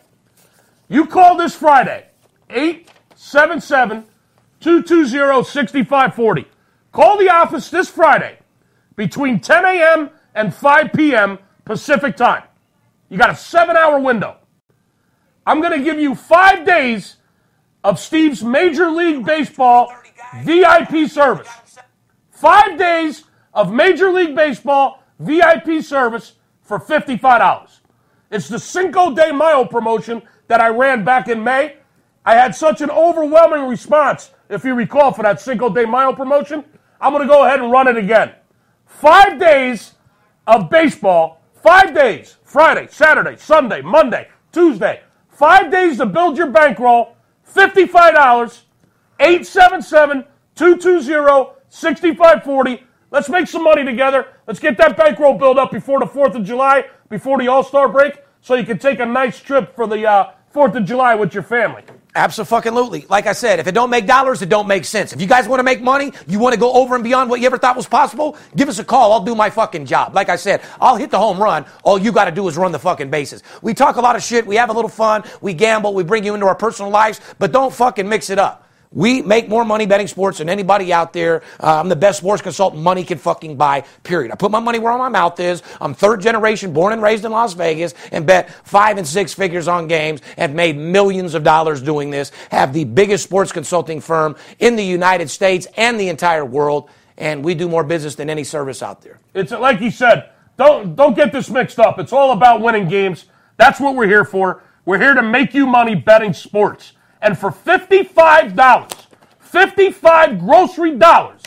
You call this Friday, eight seven seven, two two zero, six five four zero. Call the office this Friday between ten a.m. and five p.m. Pacific time. You got a seven-hour window. I'm going to give you five days of Steve's Major League Baseball V I P service. Five days of Major League Baseball V I P service for fifty-five dollars. It's the Cinco de Mayo promotion that I ran back in May. I had such an overwhelming response, if you recall, for that Cinco de Mayo promotion. I'm going to go ahead and run it again. Five days of baseball. Five days. Friday, Saturday, Sunday, Monday, Tuesday. Five days to build your bankroll. fifty-five dollars. eight seven seven, two two zero, six five four zero. Let's make some money together. Let's get that bankroll built up before the fourth of July, before the All-Star break, so you can take a nice trip for the uh, fourth of July with your family. Abso-fucking-lutely. Like I said, if it don't make dollars, it don't make sense. If you guys want to make money, you want to go over and beyond what you ever thought was possible, give us a call. I'll do my fucking job. Like I said, I'll hit the home run. All you got to do is run the fucking bases. We talk a lot of shit. We have a little fun. We gamble. We bring you into our personal lives, but don't fucking mix it up. We make more money betting sports than anybody out there. Uh, I'm the best sports consultant money can fucking buy, period. I put my money where all my mouth is. I'm third generation, born and raised in Las Vegas, and bet five and six figures on games, have made millions of dollars doing this, have the biggest sports consulting firm in the United States and the entire world, and we do more business than any service out there. It's like he said, don't, don't get this mixed up. It's all about winning games. That's what we're here for. We're here to make you money betting sports. And for fifty-five dollars, fifty-five grocery dollars,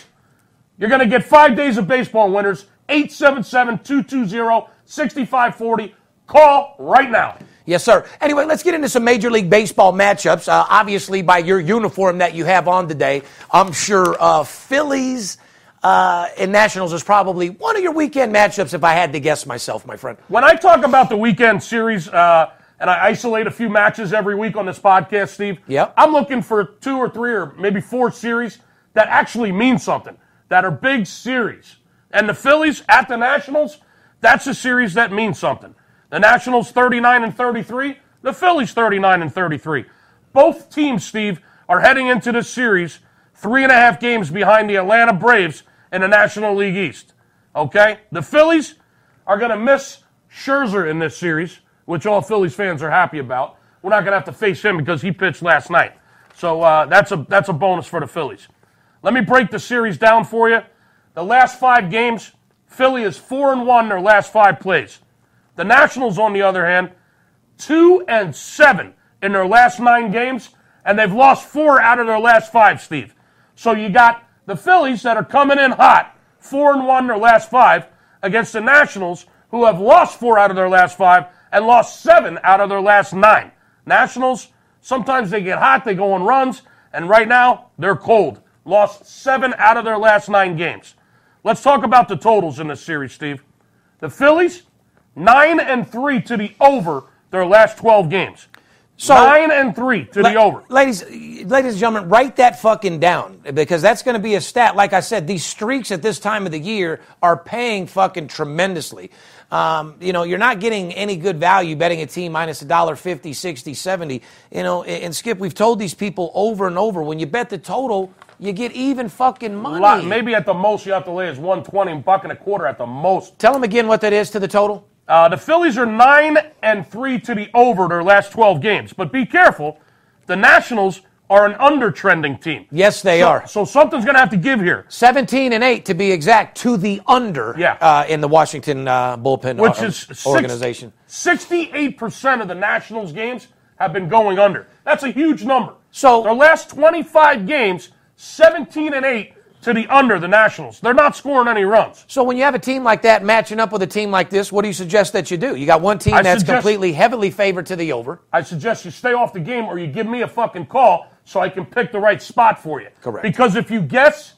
you're going to get five days of baseball winners, eight seven seven, two two zero, six five four zero. Call right now. Yes, sir. Anyway, let's get into some Major League Baseball matchups. Uh, obviously, by your uniform that you have on today, I'm sure uh, Phillies uh, and Nationals is probably one of your weekend matchups, if I had to guess myself, my friend. When I talk about the weekend series, uh, and I isolate a few matches every week on this podcast, Steve. Yep. I'm looking for two or three or maybe four series that actually mean something, that are big series. And the Phillies at the Nationals, that's a series that means something. The Nationals thirty-nine and thirty-three, the Phillies thirty-nine and thirty-three. Both teams, Steve, are heading into this series three and a half games behind the Atlanta Braves in the National League East. Okay? The Phillies are going to miss Scherzer in this series, which all Phillies fans are happy about. We're not going to have to face him because he pitched last night. So uh, that's a that's a bonus for the Phillies. Let me break the series down for you. The last five games, Philly is four and one in their last five plays. The Nationals, on the other hand, two and seven in their last nine games, and they've lost four out of their last five, Steve. So you got the Phillies that are coming in hot, four and one in their last five, against the Nationals, who have lost four out of their last five, and lost seven out of their last nine. Nationals, sometimes they get hot, they go on runs, and right now, they're cold. Lost seven out of their last nine games. Let's talk about the totals in this series, Steve. The Phillies, nine and three to the over their last twelve games. So, Nine and three to la- the over. Ladies, ladies and gentlemen, write that fucking down, because that's going to be a stat. Like I said, these streaks at this time of the year are paying fucking tremendously. Um, you know, you're not getting any good value betting a team minus a dollar fifty, sixty, seventy. You know, and Skip, we've told these people over and over, when you bet the total, you get even fucking money. Lot, maybe at the most you have to lay is one twenty, and buck and a quarter at the most. Tell them again what that is to the total. Uh, the Phillies are nine and three to the over their last twelve games. But be careful. The Nationals are an under-trending team. Yes, they so, are. So something's going to have to give here. seventeen and eight, to be exact, to the under yeah. uh, in the Washington uh, bullpen Which or, is six, organization. sixty-eight percent of the Nationals' games have been going under. That's a huge number. So their last twenty-five games, seventeen and eight to the under, the Nationals. They're not scoring any runs. So when you have a team like that matching up with a team like this, what do you suggest that you do? You got one team I that's suggest, completely heavily favored to the over. I suggest you stay off the game, or you give me a fucking call so I can pick the right spot for you. Correct. Because if you guess,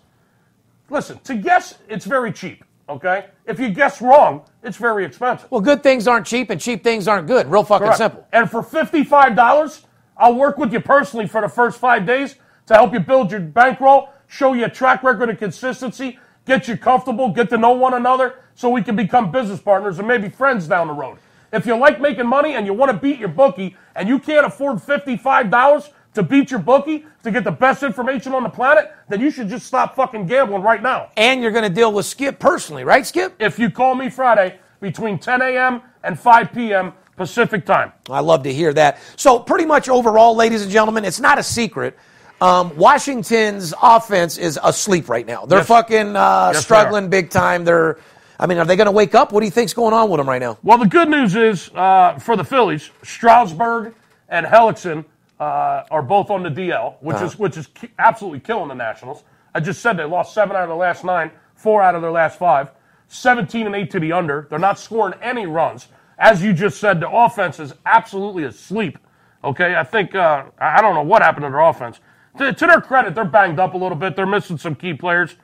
listen, to guess, it's very cheap, okay? If you guess wrong, it's very expensive. Well, good things aren't cheap, and cheap things aren't good. Real fucking Correct. Simple. And for fifty-five dollars, I'll work with you personally for the first five days to help you build your bankroll, show you a track record of consistency, get you comfortable, get to know one another so we can become business partners and maybe friends down the road. If you like making money and you want to beat your bookie and you can't afford fifty-five dollars to beat your bookie to get the best information on the planet, then you should just stop fucking gambling right now. And you're going to deal with Skip personally, right, Skip? If you call me Friday between ten a.m. and five p.m. Pacific time. I love to hear that. So pretty much overall, ladies and gentlemen, it's not a secret. Um, Washington's offense is asleep right now. They're yes. fucking uh, yes, struggling big time. They're, I mean, are they going to wake up? What do you think's going on with them right now? Well, the good news is uh, for the Phillies, Strasburg and Hellickson uh, are both on the D L, which uh-huh. is which is ki- absolutely killing the Nationals. I just said they lost seven out of their last nine, four out of their last five, seventeen and eight to the under. They're not scoring any runs. As you just said, the offense is absolutely asleep. Okay, I think uh, I don't know what happened to their offense. To, to their credit, they're banged up a little bit. They're missing some key players.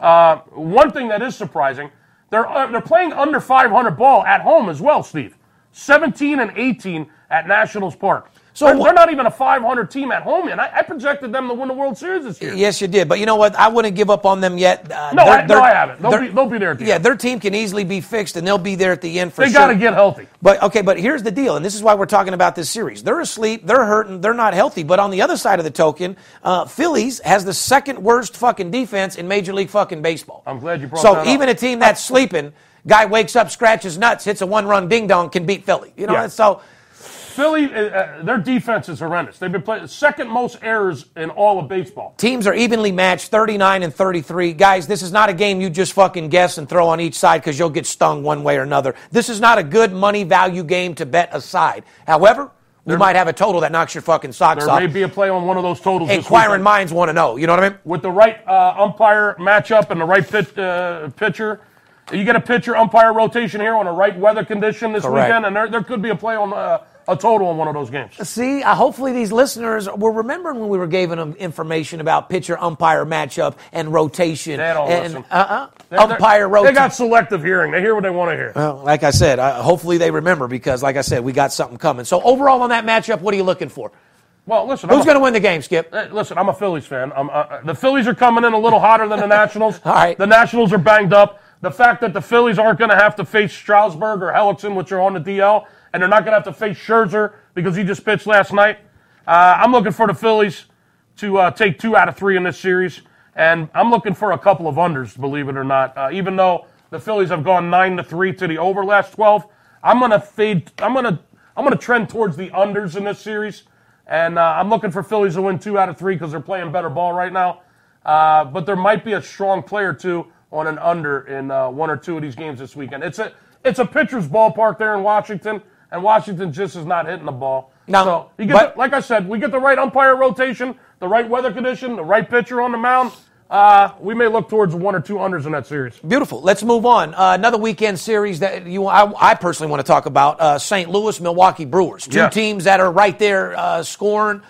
Uh, one thing that is surprising, they're uh, they're playing under five hundred ball at home as well, Steve. seventeen and eighteen at Nationals Park. So they're, they're not even a five hundred team at home, and I, I projected them to win the World Series this year. Yes, you did. But you know what? I wouldn't give up on them yet. Uh, no, they're, I, they're, no, I haven't. They'll, be, they'll be there at the yeah, end. Yeah, their team can easily be fixed, and they'll be there at the end for they sure. They got to get healthy. But okay, but here's the deal, and this is why we're talking about this series. They're asleep. They're hurting. They're not healthy. But on the other side of the token, uh, Phillies has the second worst fucking defense in Major League fucking baseball. I'm glad you brought so that up. So even a team that's sleeping, guy wakes up, scratches nuts, hits a one-run ding-dong, can beat Philly. You know, yeah. so... Philly, uh, their defense is horrendous. They've been playing the second most errors in all of baseball. Teams are evenly matched, thirty-nine and thirty-three. Guys, this is not a game you just fucking guess and throw on each side because you'll get stung one way or another. This is not a good money value game to bet aside. However, we there, might have a total that knocks your fucking socks off. There may be a play on one of those totals. Inquiring minds want to know. You know what I mean? With the right uh, umpire matchup and the right pit, uh, pitcher. You get a pitcher-umpire rotation here on a right weather condition this Correct. Weekend, and there, there could be a play on uh, a total in one of those games. See, uh, hopefully these listeners were remembering when we were giving them information about pitcher-umpire matchup and rotation. They don't and, listen. Uh-uh. They're, umpire rotation. They got selective hearing. They hear what they want to hear. Well, like I said, uh, hopefully they remember because, like I said, we got something coming. So overall on that matchup, what are you looking for? Well, listen. Who's going to win the game, Skip? Listen, I'm a Phillies fan. I'm, uh, the Phillies are coming in a little hotter than the Nationals. All right. The Nationals are banged up. The fact that the Phillies aren't going to have to face Strasburg or Hellickson, which are on the D L, and they're not going to have to face Scherzer because he just pitched last night. Uh, I'm looking for the Phillies to uh, take two out of three in this series, and I'm looking for a couple of unders, believe it or not. Uh, even though the Phillies have gone nine to three to the over last twelve, I'm going to fade. I'm going to I'm going to trend towards the unders in this series, and uh, I'm looking for Phillies to win two out of three because they're playing better ball right now. Uh, but there might be a strong play or two on an under in uh, one or two of these games this weekend. It's a it's a pitcher's ballpark there in Washington, and Washington just is not hitting the ball. No, so you get but, the, like I said, we get the right umpire rotation, the right weather condition, the right pitcher on the mound. Uh, we may look towards one or two unders in that series. Beautiful. Let's move on. Uh, another weekend series that you I, I personally want to talk about, uh, Saint Louis, Milwaukee Brewers. Two yeah. teams that are right there uh, scoring.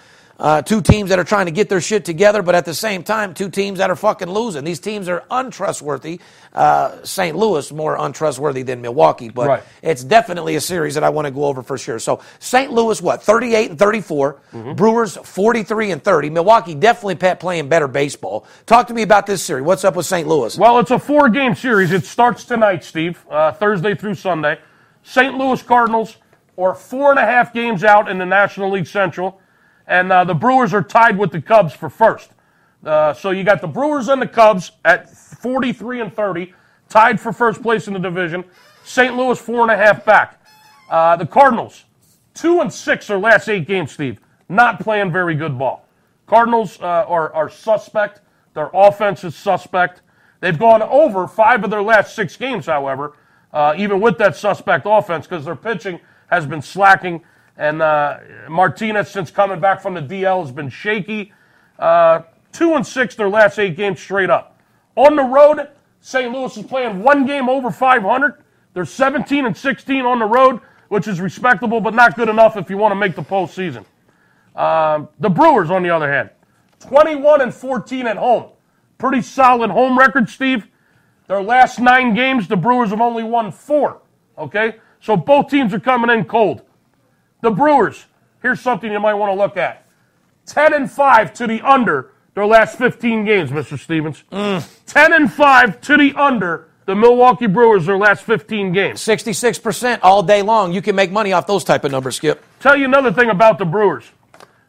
Uh, two teams that are trying to get their shit together, but at the same time, two teams that are fucking losing. These teams are untrustworthy. Uh, Saint Louis more untrustworthy than Milwaukee, but right. It's definitely a series that I want to go over for sure. So Saint Louis, what, thirty-eight and thirty-four, mm-hmm. Brewers forty-three and thirty. Milwaukee definitely playing better baseball. Talk to me about this series. What's up with Saint Louis? Well, it's a four-game series. It starts tonight, Steve, uh, Thursday through Sunday. Saint Louis Cardinals are four and a half games out in the National League Central. And uh, the Brewers are tied with the Cubs for first. Uh, so you got the Brewers and the Cubs at forty-three and thirty, tied for first place in the division. Saint Louis four and a half back. Uh, the Cardinals two and six their last eight games. Steve, not playing very good ball. Cardinals uh, are are suspect. Their offense is suspect. They've gone over five of their last six games. However, uh, even with that suspect offense, because their pitching has been slacking. And uh, Martinez, since coming back from the D L, has been shaky. Uh, two and six their last eight games straight up. On the road, Saint Louis is playing one game over five hundred. They're seventeen and sixteen on the road, which is respectable, but not good enough if you want to make the postseason. Uh, the Brewers, on the other hand, twenty-one and fourteen at home. Pretty solid home record, Steve. Their last nine games, the Brewers have only won four. Okay? So both teams are coming in cold. The Brewers, here's something you might want to look at. ten and five to the under their last fifteen games, Mister Stevens. Mm. ten and five to the under the Milwaukee Brewers their last fifteen games. sixty-six percent all day long. You can make money off those type of numbers, Skip. Tell you another thing about the Brewers.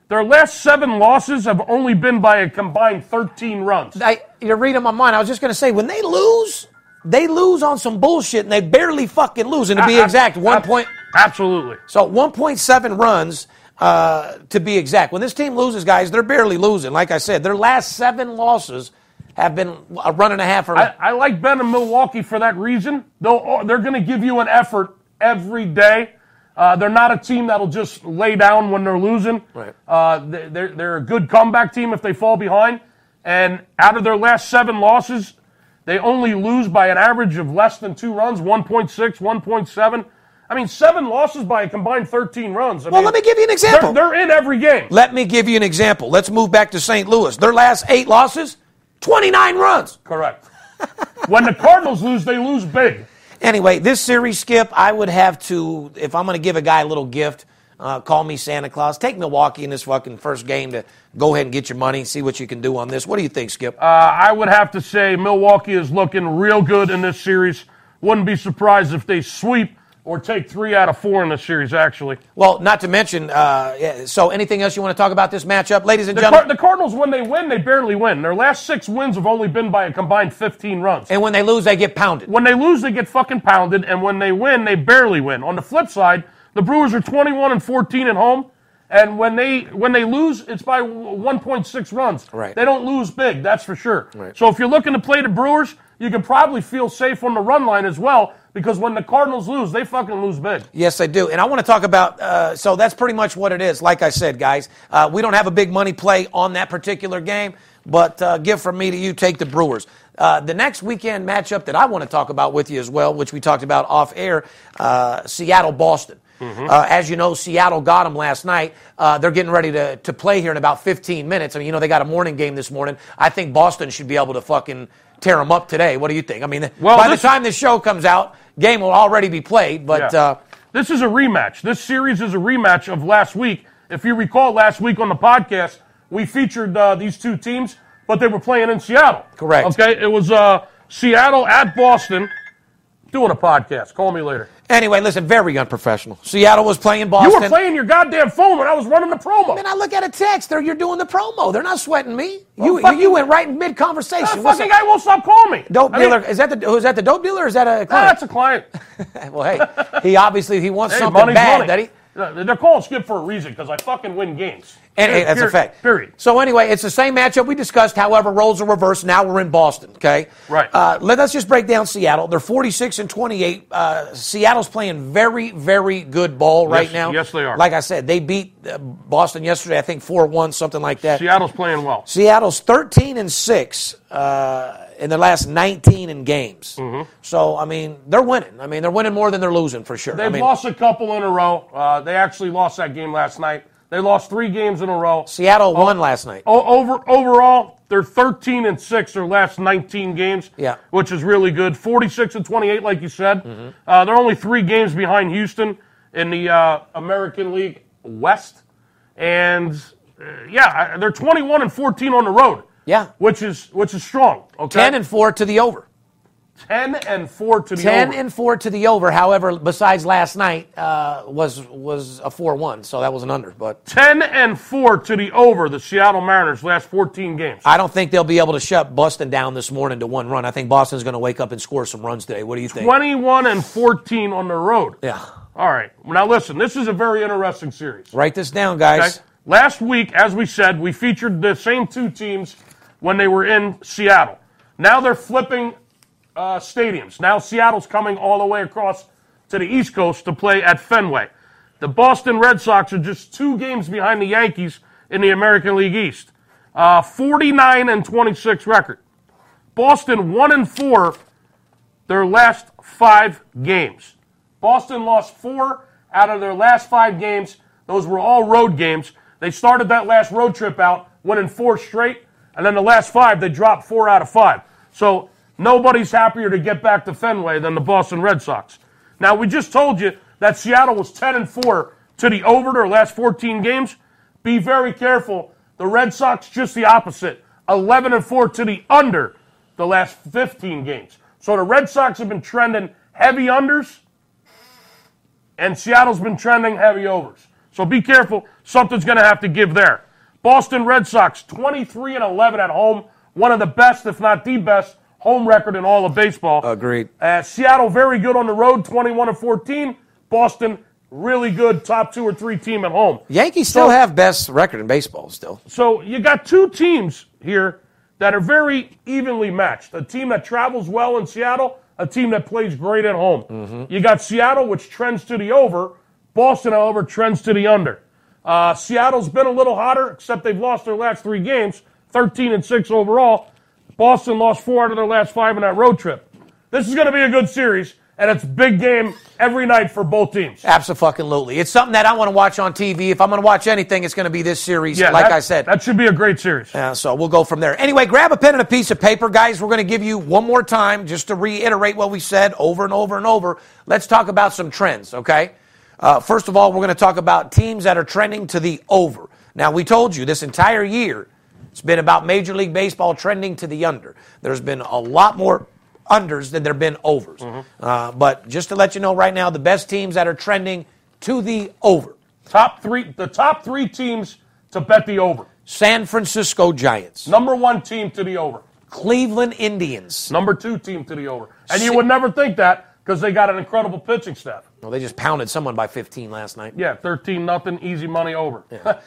Their last seven losses have only been by a combined thirteen runs. I, you're reading my mind. I was just going to say, when they lose, they lose on some bullshit, and they barely fucking lose. And to be I, exact, I, one I, point... Absolutely. So one point seven runs uh, to be exact. When this team loses, guys, they're barely losing. Like I said, their last seven losses have been a run and a half. Or I, I like betting Milwaukee for that reason. They'll, they're going to give you an effort every day. Uh, they're not a team that'll just lay down when they're losing. Right. Uh, they're, they're a good comeback team if they fall behind. And out of their last seven losses, they only lose by an average of less than two runs, one point six, one point seven. I mean, seven losses by a combined thirteen runs. I well, mean, let me give you an example. They're, they're in every game. Let me give you an example. Let's move back to Saint Louis. Their last eight losses, twenty-nine runs. Correct. When the Cardinals lose, they lose big. Anyway, this series, Skip, I would have to, if I'm going to give a guy a little gift, uh, call me Santa Claus. Take Milwaukee in this fucking first game to go ahead and get your money and see what you can do on this. What do you think, Skip? Uh, I would have to say Milwaukee is looking real good in this series. Wouldn't be surprised if they sweep. Or take three out of four in the series, actually. Well, not to mention, uh, so anything else you want to talk about this matchup? Ladies and the gentlemen. Car- the Cardinals, when they win, they barely win. Their last six wins have only been by a combined fifteen runs. And when they lose, they get pounded. When they lose, they get fucking pounded. And when they win, they barely win. On the flip side, the Brewers are twenty-one and fourteen at home. And when they when they lose, it's by one point six runs. Right. They don't lose big, that's for sure. Right. So if you're looking to play the Brewers, you can probably feel safe on the run line as well. Because when the Cardinals lose, they fucking lose big. Yes, they do. And I want to talk about, uh, so that's pretty much what it is. Like I said, guys, uh, we don't have a big money play on that particular game, but uh, give from me to you, take the Brewers. Uh, the next weekend matchup that I want to talk about with you as well, which we talked about off air, uh, Seattle-Boston. Mm-hmm. Uh, as you know, Seattle got them last night. Uh, they're getting ready to, to play here in about fifteen minutes. I mean, you know, they got a morning game this morning. I think Boston should be able to fucking tear them up today. What do you think? I mean, well, by this, the time this show comes out, game will already be played. But yeah. uh, This is a rematch. This series is a rematch of last week. If you recall, last week on the podcast, we featured uh, these two teams, but they were playing in Seattle. Correct. Okay, it was uh, Seattle at Boston. Doing a podcast. Call me later. Anyway, listen, very unprofessional. Seattle was playing Boston. You were playing your goddamn phone when I was running the promo. Man, I look at a text. They're, you're doing the promo. They're not sweating me. Well, you fucking, you went right in mid-conversation. That fucking guy won't stop calling me. Dope I dealer. Mean, is that the is that the dope dealer or is that a client? No, that's a client. Well, hey, he obviously he wants hey, something bad. That he, They're calling Skip for a reason because I fucking win games. And, and that's period, a fact. Period. So anyway, it's the same matchup we discussed. However, roles are reversed. Now we're in Boston. Okay. Right. Uh, let us just break down Seattle. They're forty-six and twenty-eight. Uh, Seattle's playing very, very good ball right yes, now. Yes, they are. Like I said, they beat uh, Boston yesterday. I think four one, something like that. Seattle's playing well. Seattle's thirteen and six uh, in their last nineteen in games. Mm-hmm. So I mean, they're winning. I mean, they're winning more than they're losing for sure. They've I mean, lost a couple in a row. Uh, they actually lost that game last night. They lost three games in a row. Seattle won o- last night. O- over overall, they're thirteen and six their last nineteen games, yeah. which is really good. forty-six and twenty-eight like you said. Mm-hmm. Uh, they're only three games behind Houston in the uh, American League West. And, uh, yeah, they're twenty-one and fourteen on the road. Yeah. Which is which is strong. Okay? ten and four to the over. ten and four to the ten over. ten and four to the over. However, besides last night, uh, was was a four one so that was an under. But ten and four to the over, the Seattle Mariners last fourteen games. I don't think they'll be able to shut Boston down this morning to one run. I think Boston's going to wake up and score some runs today. What do you think? twenty-one and fourteen on the road. Yeah. All right. Now, listen, this is a very interesting series. Write this down, guys. Okay? Last week, as we said, we featured the same two teams when they were in Seattle. Now they're flipping... Uh, stadiums. Now Seattle's coming all the way across to the East Coast to play at Fenway. The Boston Red Sox are just two games behind the Yankees in the American League East. Uh, forty-nine and twenty-six record. Boston one and four their last five games. Boston lost four out of their last five games. Those were all road games. They started that last road trip out, winning four straight, and then the last five, they dropped four out of five. So nobody's happier to get back to Fenway than the Boston Red Sox. Now, we just told you that Seattle was ten and four to the over their last fourteen games. Be very careful. The Red Sox, just the opposite, eleven and four to the under the last fifteen games. So the Red Sox have been trending heavy unders, and Seattle's been trending heavy overs. So be careful. Something's going to have to give there. Boston Red Sox, twenty-three and eleven at home, one of the best, if not the best, home record in all of baseball. Agreed. Uh, Seattle, very good on the road, twenty-one and fourteen Boston, really good top two or three team at home. Yankees so, still have best record in baseball still. So you got two teams here that are very evenly matched. A team that travels well in Seattle, a team that plays great at home. Mm-hmm. You got Seattle, which trends to the over. Boston, however, trends to the under. Uh, Seattle's been a little hotter, except they've lost their last three games, thirteen and six overall. Boston lost four out of their last five in that road trip. This is going to be a good series, and it's big game every night for both teams. Abso-fucking-lutely. It's something that I want to watch on T V. If I'm going to watch anything, it's going to be this series, yeah, like that, I said. That should be a great series. Yeah, so we'll go from there. Anyway, grab a pen and a piece of paper, guys. We're going to give you one more time just to reiterate what we said over and over and over. Let's talk about some trends, okay? Uh, first of all, we're going to talk about teams that are trending to the over. Now, we told you this entire year, it's been about Major League Baseball trending to the under. There's been a lot more unders than there have been overs. Mm-hmm. Uh, but just to let you know right now, the best teams that are trending to the over. Top three, the top three teams to bet the over. San Francisco Giants. Number one team to the over. Cleveland Indians. Number two team to the over. And you would never think that because they got an incredible pitching staff. Well, they just pounded someone by fifteen last night. Yeah, thirteen nothing easy money over. Yeah.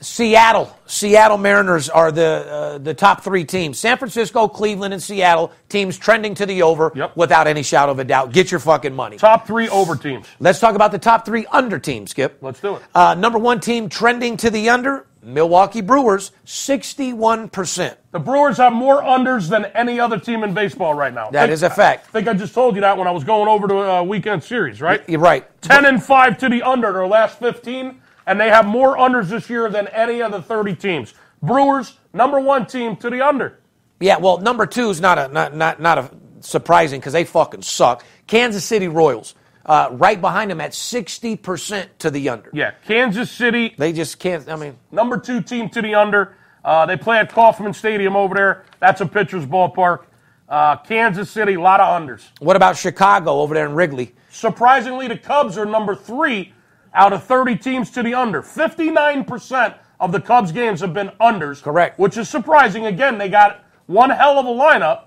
Seattle, Seattle Mariners are the uh, the top three teams. San Francisco, Cleveland, and Seattle, teams trending to the over yep. without any shadow of a doubt. Get your fucking money. Top three over teams. Let's talk about the top three under teams, Skip. Let's do it. Uh, number one team trending to the under, Milwaukee Brewers, sixty-one percent The Brewers have more unders than any other team in baseball right now. That think, is a fact. I think I just told you that when I was going over to a weekend series, right? You're right. ten and five to the under their last fifteen and they have more unders this year than any of the thirty teams. Brewers, number one team to the under. Yeah, well, number two is not a not not not a surprising because they fucking suck. Kansas City Royals, uh, right behind them at sixty percent to the under. Yeah, Kansas City. They just can't, I mean. Number two team to the under. Uh, they play at Kauffman Stadium over there. That's a pitcher's ballpark. Uh, Kansas City, a lot of unders. What about Chicago over there in Wrigley? Surprisingly, the Cubs are number three out of thirty teams to the under. fifty-nine percent of the Cubs games have been unders. Correct. Which is surprising. Again, they got one hell of a lineup,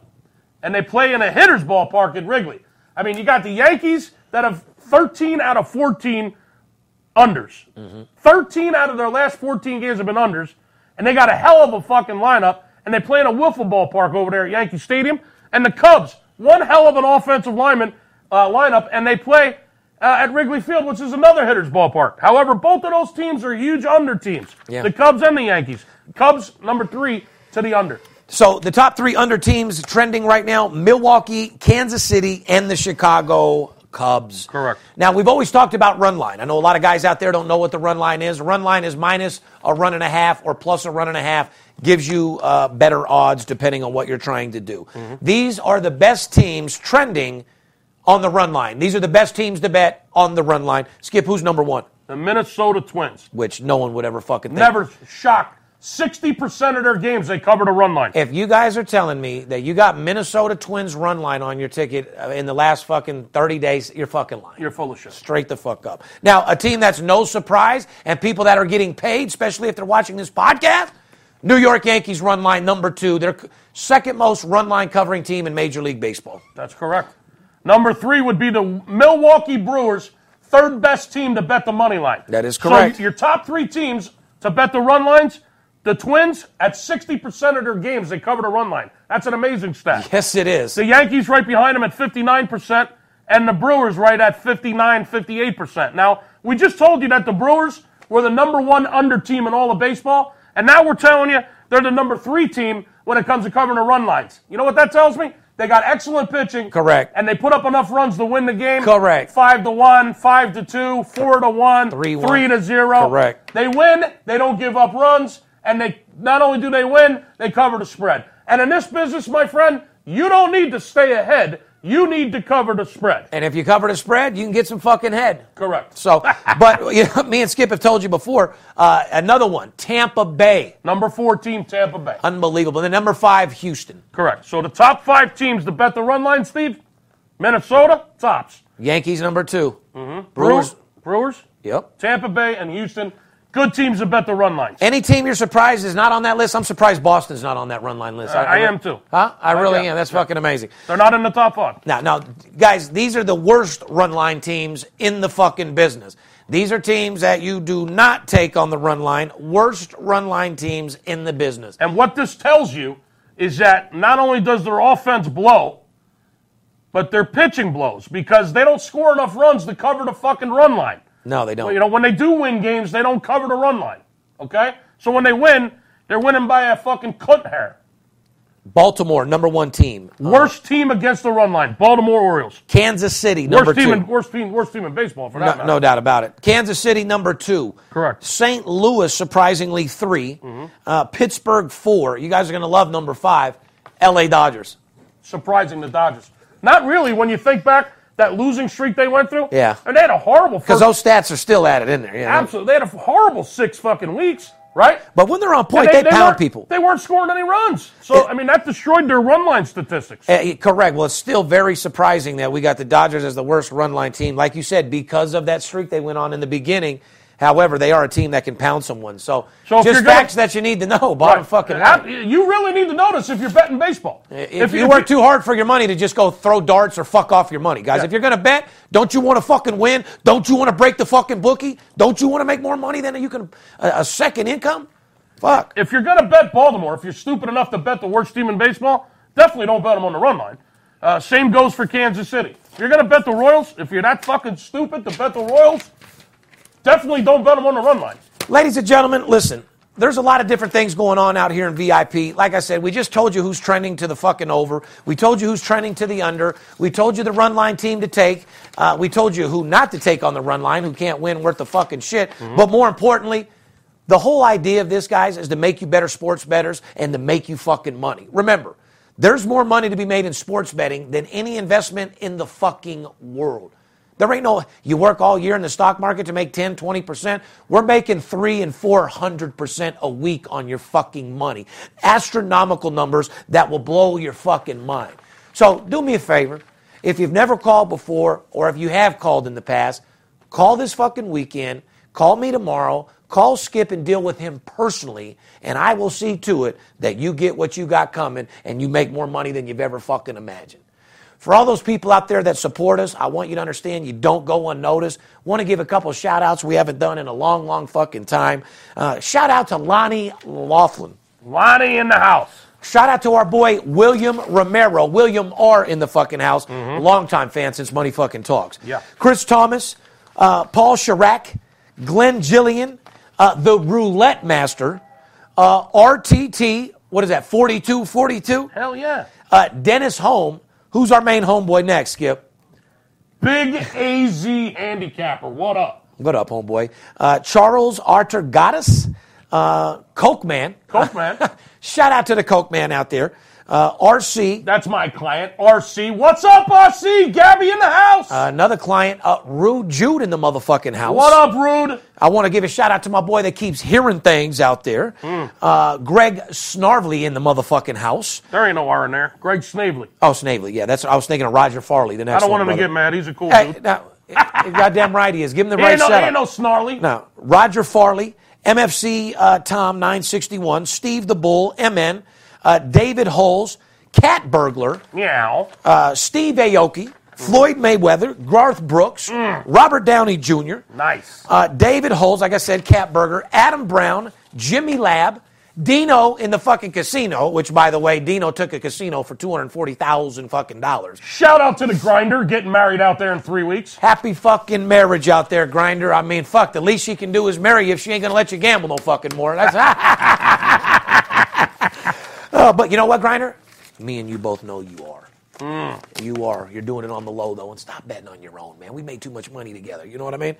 and they play in a hitter's ballpark at Wrigley. I mean, you got the Yankees that have thirteen out of fourteen unders. Mm-hmm. thirteen out of their last fourteen games have been unders, and they got a hell of a fucking lineup, and they play in a wiffle ballpark over there at Yankee Stadium. And the Cubs, one hell of an offensive lineman uh, lineup, and they play Uh, at Wrigley Field, which is another hitter's ballpark. However, both of those teams are huge under teams, yeah. the Cubs and the Yankees. Cubs, number three, to the under. So the top three under teams trending right now, Milwaukee, Kansas City, and the Chicago Cubs. Correct. Now, we've always talked about run line. I know a lot of guys out there don't know what the run line is. Run line is minus a run and a half or plus a run and a half. Gives you uh, better odds depending on what you're trying to do. Mm-hmm. These are the best teams trending on the run line. These are the best teams to bet on the run line. Skip, who's number one? The Minnesota Twins. Which no one would ever fucking think. Never shocked. sixty percent of their games, they covered a run line. If you guys are telling me that you got Minnesota Twins run line on your ticket in the last fucking thirty days, you're fucking lying. You're full of shit. Straight the fuck up. Now, a team that's no surprise, and people that are getting paid, especially if they're watching this podcast, New York Yankees run line number two. They're second most run line covering team in Major League Baseball. That's correct. Number three would be the Milwaukee Brewers, third best team to bet the money line. That is correct. So your top three teams to bet the run lines, the Twins, at sixty percent of their games, they covered a run line. That's an amazing stat. Yes, it is. The Yankees right behind them at fifty-nine percent, and the Brewers right at fifty-nine, fifty-eight percent. Now, we just told you that the Brewers were the number one under team in all of baseball, and now we're telling you they're the number three team when it comes to covering the run lines. You know what that tells me? They got excellent pitching. Correct. And they put up enough runs to win the game. Correct. Five to one, five to two, four to one, three, one. three to zero. Correct. They win, they don't give up runs. And they not only do they win, they cover the spread. And in this business, my friend, you don't need to stay ahead. You need to cover the spread. And if you cover the spread, you can get some fucking head. Correct. So, but you know, me and Skip have told you before, uh, another one, Tampa Bay. Number four team, Tampa Bay. Unbelievable. And then number five, Houston. Correct. So the top five teams to bet the run line, Steve, Minnesota, tops. Yankees, number two. Mm-hmm. Brewers. Brewers. Yep. Tampa Bay and Houston. Good teams that bet the run lines. Any team you're surprised is not on that list? I'm surprised Boston's not on that run line list. I, I, I am too. Huh? I uh, really yeah. am. That's yeah. fucking amazing. They're not in the top five. Now, now, guys, these are the worst run line teams in the fucking business. These are teams that you do not take on the run line. Worst run line teams in the business. And what this tells you is that not only does their offense blow, but their pitching blows because they don't score enough runs to cover the fucking run line. No, they don't. Well, you know, when they do win games, they don't cover the run line, okay? So when they win, they're winning by a fucking cunt hair. Baltimore, number one team. Worst uh, team against the run line, Baltimore Orioles. Kansas City, number worst team two. In, worst, team, worst team in baseball, for that no, matter. No doubt about it. Kansas City, number two. Correct. Saint Louis, surprisingly, three. Mm-hmm. Uh, Pittsburgh, four. You guys are going to love number five, L A Dodgers. Surprising the Dodgers. Not really when you think back. That losing streak they went through? Yeah. And they had a horrible first. Because those stats are still added in there. You know? Absolutely. They had a horrible six fucking weeks, right? But when they're on point, they, they, they pound people. They weren't scoring any runs. So, it, I mean, that destroyed their run line statistics. Uh, correct. Well, it's still very surprising that we got the Dodgers as the worst run line team. Like you said, because of that streak they went on in the beginning. However, they are a team that can pound someone. So, so just facts gonna, that you need to know. Bottom right, fucking line. You really need to know this if you're betting baseball. If, if you if work you, too hard for your money to just go throw darts or fuck off your money. Guys, yeah. If you're going to bet, don't you want to fucking win? Don't you want to break the fucking bookie? Don't you want to make more money than you can a, a second income? Fuck. If you're going to bet Baltimore, if you're stupid enough to bet the worst team in baseball, definitely don't bet them on the run line. Uh, same goes for Kansas City. If you're going to bet the Royals, if you're that fucking stupid to bet the Royals, definitely don't bet them on the run line. Ladies and gentlemen, listen, there's a lot of different things going on out here in V I P. Like I said, we just told you who's trending to the fucking over. We told you who's trending to the under. We told you the run line team to take. Uh, we told you who not to take on the run line, who can't win worth the fucking shit. Mm-hmm. But more importantly, the whole idea of this, guys, is to make you better sports bettors and to make you fucking money. Remember, there's more money to be made in sports betting than any investment in the fucking world. There ain't no, you work all year in the stock market to make ten, twenty percent. We're making three and four hundred percent a week on your fucking money. Astronomical numbers that will blow your fucking mind. So do me a favor. If you've never called before or if you have called in the past, call this fucking weekend. Call me tomorrow. Call Skip and deal with him personally, and I will see to it that you get what you got coming and you make more money than you've ever fucking imagined. For all those people out there that support us, I want you to understand you don't go unnoticed. Want to give a couple shout-outs we haven't done in a long, long fucking time. Uh, shout-out to Lonnie Laughlin. Lonnie in the house. Shout-out to our boy William Romero. William R. in the fucking house. Mm-hmm. Long-time fan since Money Fucking Talks. Yeah. Chris Thomas, uh, Paul Chirac, Glenn Gillian, uh, the Roulette Master, uh, R T T, what is that, forty-two forty-two? Hell yeah. Uh, Dennis Holm. Who's our main homeboy next, Skip? Big A Z Handicapper. What up? What up, homeboy? Uh, Charles Arthur Goddess. Uh, Coke Man. Coke Man. Shout out to the Coke Man out there. Uh, R C. That's my client, R C. What's up, R C? Gabby in the house. Uh, another client, uh, Rude Jude in the motherfucking house. What up, Rude? I want to give a shout out to my boy that keeps hearing things out there. Mm. Uh, Greg Snarvely in the motherfucking house. There ain't no R in there. Greg Snavely. Oh, Snavely. Yeah, that's. I was thinking of Roger Farley. The next. I don't one, want him brother. to get mad. He's a cool hey, dude. Now, goddamn right he is. Give him the he right no, setup. He ain't no Snarly. No, Roger Farley, M F C uh, Tom nine sixty-one, Steve the Bull, M N. Uh, David Holes, Cat Burglar, meow. Uh, Steve Aoki, Floyd Mayweather, Garth Brooks, mm. Robert Downey Junior Nice. Uh, David Holes, like I said, Cat Burglar, Adam Brown, Jimmy Lab, Dino in the fucking casino, which, by the way, Dino took a casino for two hundred forty thousand dollars fucking dollars. Shout out to the Grinder getting married out there in three weeks. Happy fucking marriage out there, Grinder. I mean, fuck, the least she can do is marry if she ain't going to let you gamble no fucking more. That's... Uh, but you know what, Griner? Me and you both know you are. Mm. You are. You're doing it on the low, though, and stop betting on your own, man. We made too much money together. You know what I mean?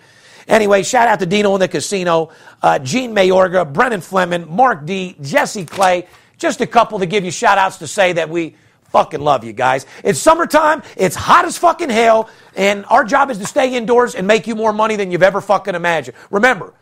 Anyway, shout out to Dino in the casino, uh, Gene Mayorga, Brennan Fleming, Mark D, Jesse Clay. Just a couple to give you shout outs to say that we fucking love you guys. It's summertime. It's hot as fucking hell. And our job is to stay indoors and make you more money than you've ever fucking imagined. Remember,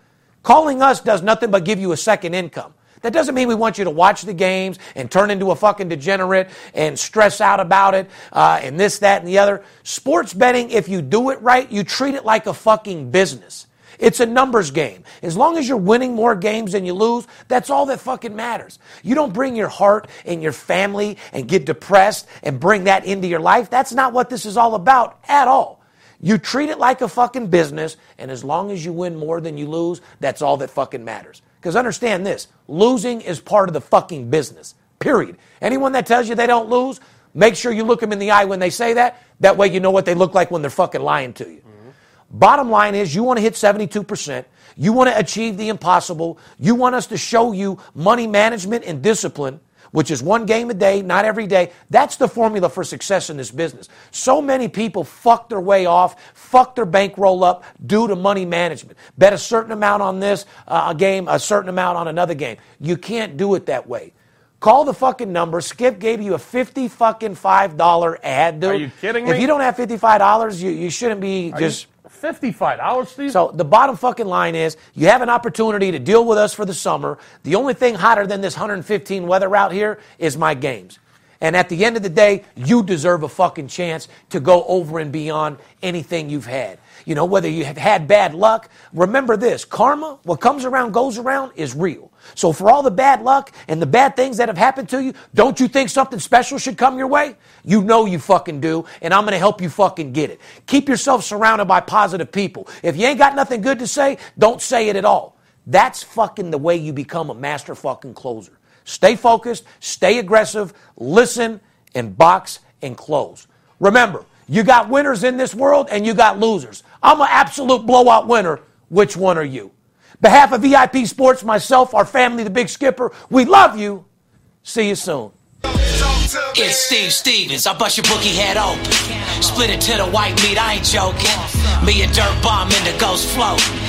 calling us does nothing but give you a second income. That doesn't mean we want you to watch the games and turn into a fucking degenerate and stress out about it uh, and this, that, and the other. Sports betting, if you do it right, you treat it like a fucking business. It's a numbers game. As long as you're winning more games than you lose, that's all that fucking matters. You don't bring your heart and your family and get depressed and bring that into your life. That's not what this is all about at all. You treat it like a fucking business, and as long as you win more than you lose, that's all that fucking matters. Because understand this, losing is part of the fucking business, period. Anyone that tells you they don't lose, make sure you look them in the eye when they say that. That way you know what they look like when they're fucking lying to you. Mm-hmm. Bottom line is you want to hit seventy-two percent. You want to achieve the impossible. You want us to show you money management and discipline, which is one game a day, not every day. That's the formula for success in this business. So many people fuck their way off, fuck their bankroll up due to money management. Bet a certain amount on this uh, game, a certain amount on another game. You can't do it that way. Call the fucking number. Skip gave you a fifty fucking five dollars ad, dude. Are you kidding me? If you don't have fifty-five dollars, you, you shouldn't be Are just... You- fifty-five dollars, Steve? So the bottom fucking line is you have an opportunity to deal with us for the summer. The only thing hotter than this one hundred fifteen weather out here is my games. And at the end of the day, you deserve a fucking chance to go over and beyond anything you've had. You know, whether you have had bad luck, remember this, karma, what comes around goes around is real. So for all the bad luck and the bad things that have happened to you, don't you think something special should come your way? You know you fucking do, and I'm going to help you fucking get it. Keep yourself surrounded by positive people. If you ain't got nothing good to say, don't say it at all. That's fucking the way you become a master fucking closer. Stay focused, stay aggressive, listen, and box and close. Remember, you got winners in this world and you got losers. I'm an absolute blowout winner. Which one are you? Behalf of V I P Sports, myself, our family, the Big Skipper, we love you. See you soon. It's Steve Stevens. I bust your bookie head open. Split it to the white meat. I ain't joking. Me and Dirt Bomb in the ghost float.